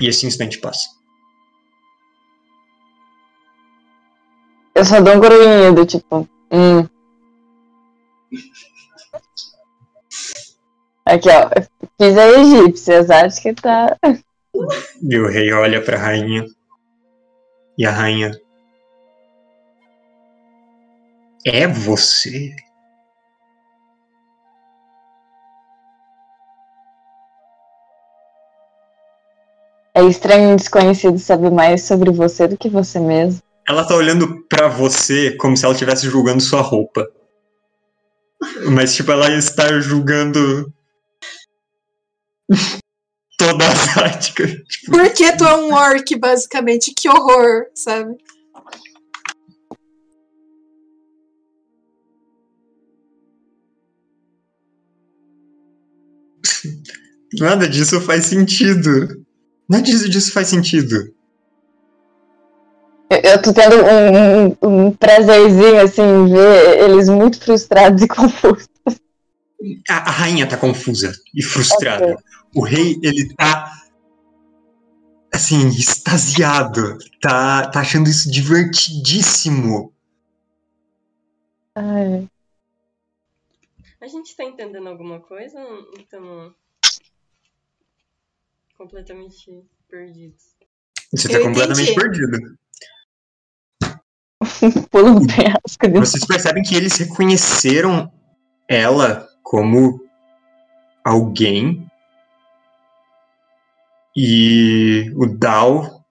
E esse instante passa. Eu só dou um grunhido do tipo... Aqui, ó. Fiz a egípcia, acho que tá... E o rei olha pra rainha. E a rainha... É você? É estranho um desconhecido saber mais sobre você do que você mesmo. Ela tá olhando pra você como se ela estivesse julgando sua roupa. Mas, tipo, ela está julgando toda a Zatka. Tipo... Porque tu é um orc, basicamente. Que horror, sabe? Nada disso faz sentido. Nada disso faz sentido. Eu tô tendo um prazerzinho, assim, ver eles muito frustrados e confusos. A rainha tá confusa e frustrada. Okay. O rei, ele tá, assim, extasiado. Tá achando isso divertidíssimo. Ai. A gente tá entendendo alguma coisa ou estamos completamente perdidos? Você tá completamente perdido. Vocês percebem que eles reconheceram ela como alguém e o Dal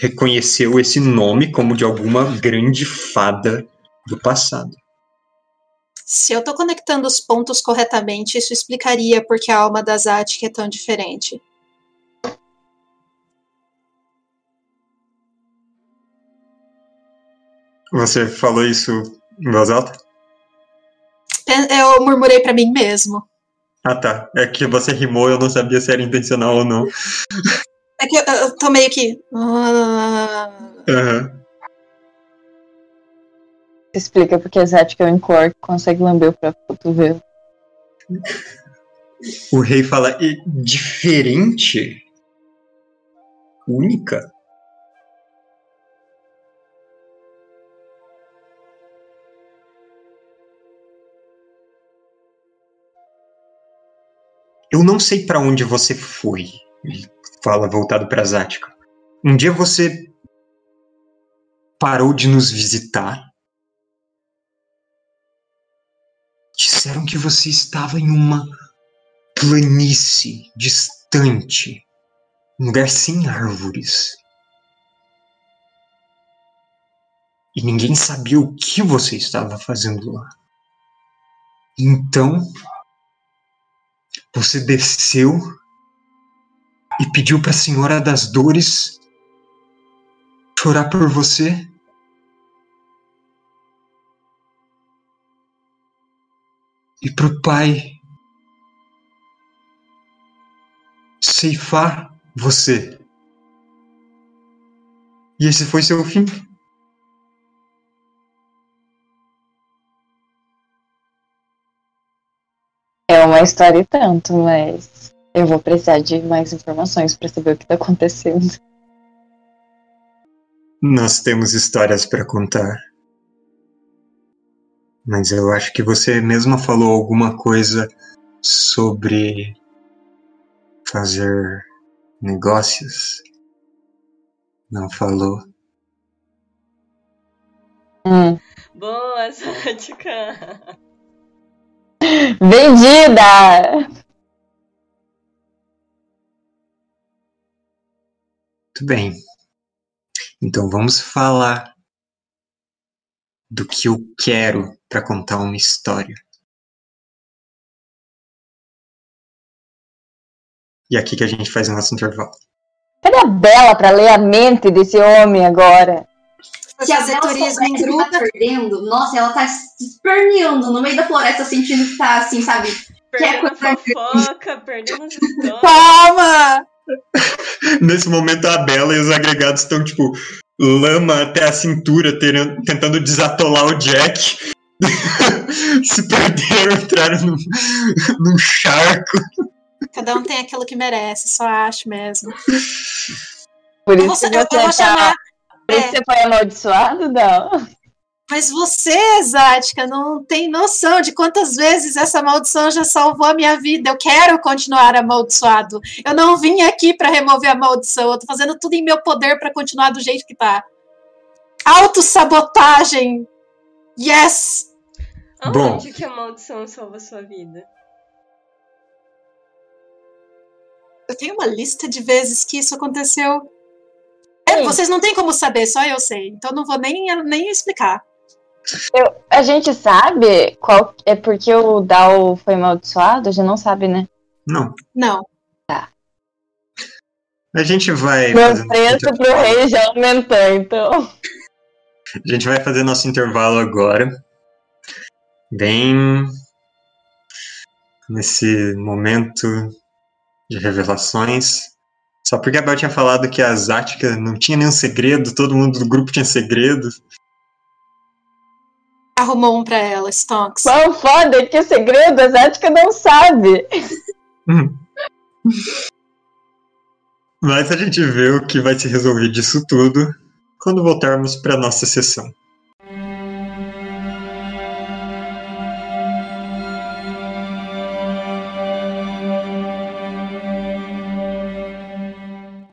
reconheceu esse nome como de alguma grande fada do passado. Se eu tô conectando os pontos corretamente, isso explicaria porque a alma da Zatka é tão diferente. Você falou isso em voz alta? Eu murmurei pra mim mesmo. Ah, tá. É que você rimou, eu não sabia se era intencional ou não. É que eu tô meio que... Uhum. Explica porque a Zatka é um encor que consegue lamber o próprio cotovelo. O rei fala, e diferente? Única? Eu não sei pra onde você foi, ele fala voltado pra Zatka. Um dia você parou de nos visitar. Disseram que você estava em uma planície distante, um lugar sem árvores. E ninguém sabia o que você estava fazendo lá. Então... Você desceu e pediu para a Senhora das Dores chorar por você? E para o Pai ceifar você. E esse foi seu fim. É uma história e tanto, mas eu vou precisar de mais informações para saber o que está acontecendo. Nós temos histórias para contar. Mas eu acho que você mesma falou alguma coisa sobre fazer negócios. Não falou. Boa, Zatka! Vendida! Muito bem. Então vamos falar do que eu quero para contar uma história. E é aqui que a gente faz o nosso intervalo. Cadê a Bela para ler a mente desse homem agora? Se a Bela souber tá perdendo, nossa, ela tá esperneando no meio da floresta, sentindo que tá assim, sabe? Perdendo a fofoca, perdendo as histórias. Calma! Nesse momento a Bela e os agregados estão, tipo, lama até a cintura, tentando desatolar o Jack. Se perderam, entraram num charco. Cada um tem aquilo que merece, só acho mesmo. Por isso você, que você tá... chamar... Por isso você foi amaldiçoado, não? Mas você, Zatka, não tem noção de quantas vezes essa maldição já salvou a minha vida. Eu quero continuar amaldiçoado. Eu não vim aqui pra remover a maldição. Eu tô fazendo tudo em meu poder pra continuar do jeito que tá. Autossabotagem. Yes! Onde que a maldição salva sua vida? Eu tenho uma lista de vezes que isso aconteceu. É, vocês não têm como saber, só eu sei. Então não vou nem explicar. A gente sabe qual é porque o Dal foi amaldiçoado? A gente não sabe, né? Não. Tá. A gente vai... Meu preço pro rei já aumentou, então. A gente vai fazer nosso intervalo agora. Bem... nesse momento... de revelações. Só porque a Bel tinha falado que a Zatka não tinha nenhum segredo, todo mundo do grupo tinha segredo. Arrumou um pra ela, Stonks. Qual foda que segredo a Zatka não sabe. Mas a gente vê o que vai se resolver disso tudo quando voltarmos pra nossa sessão.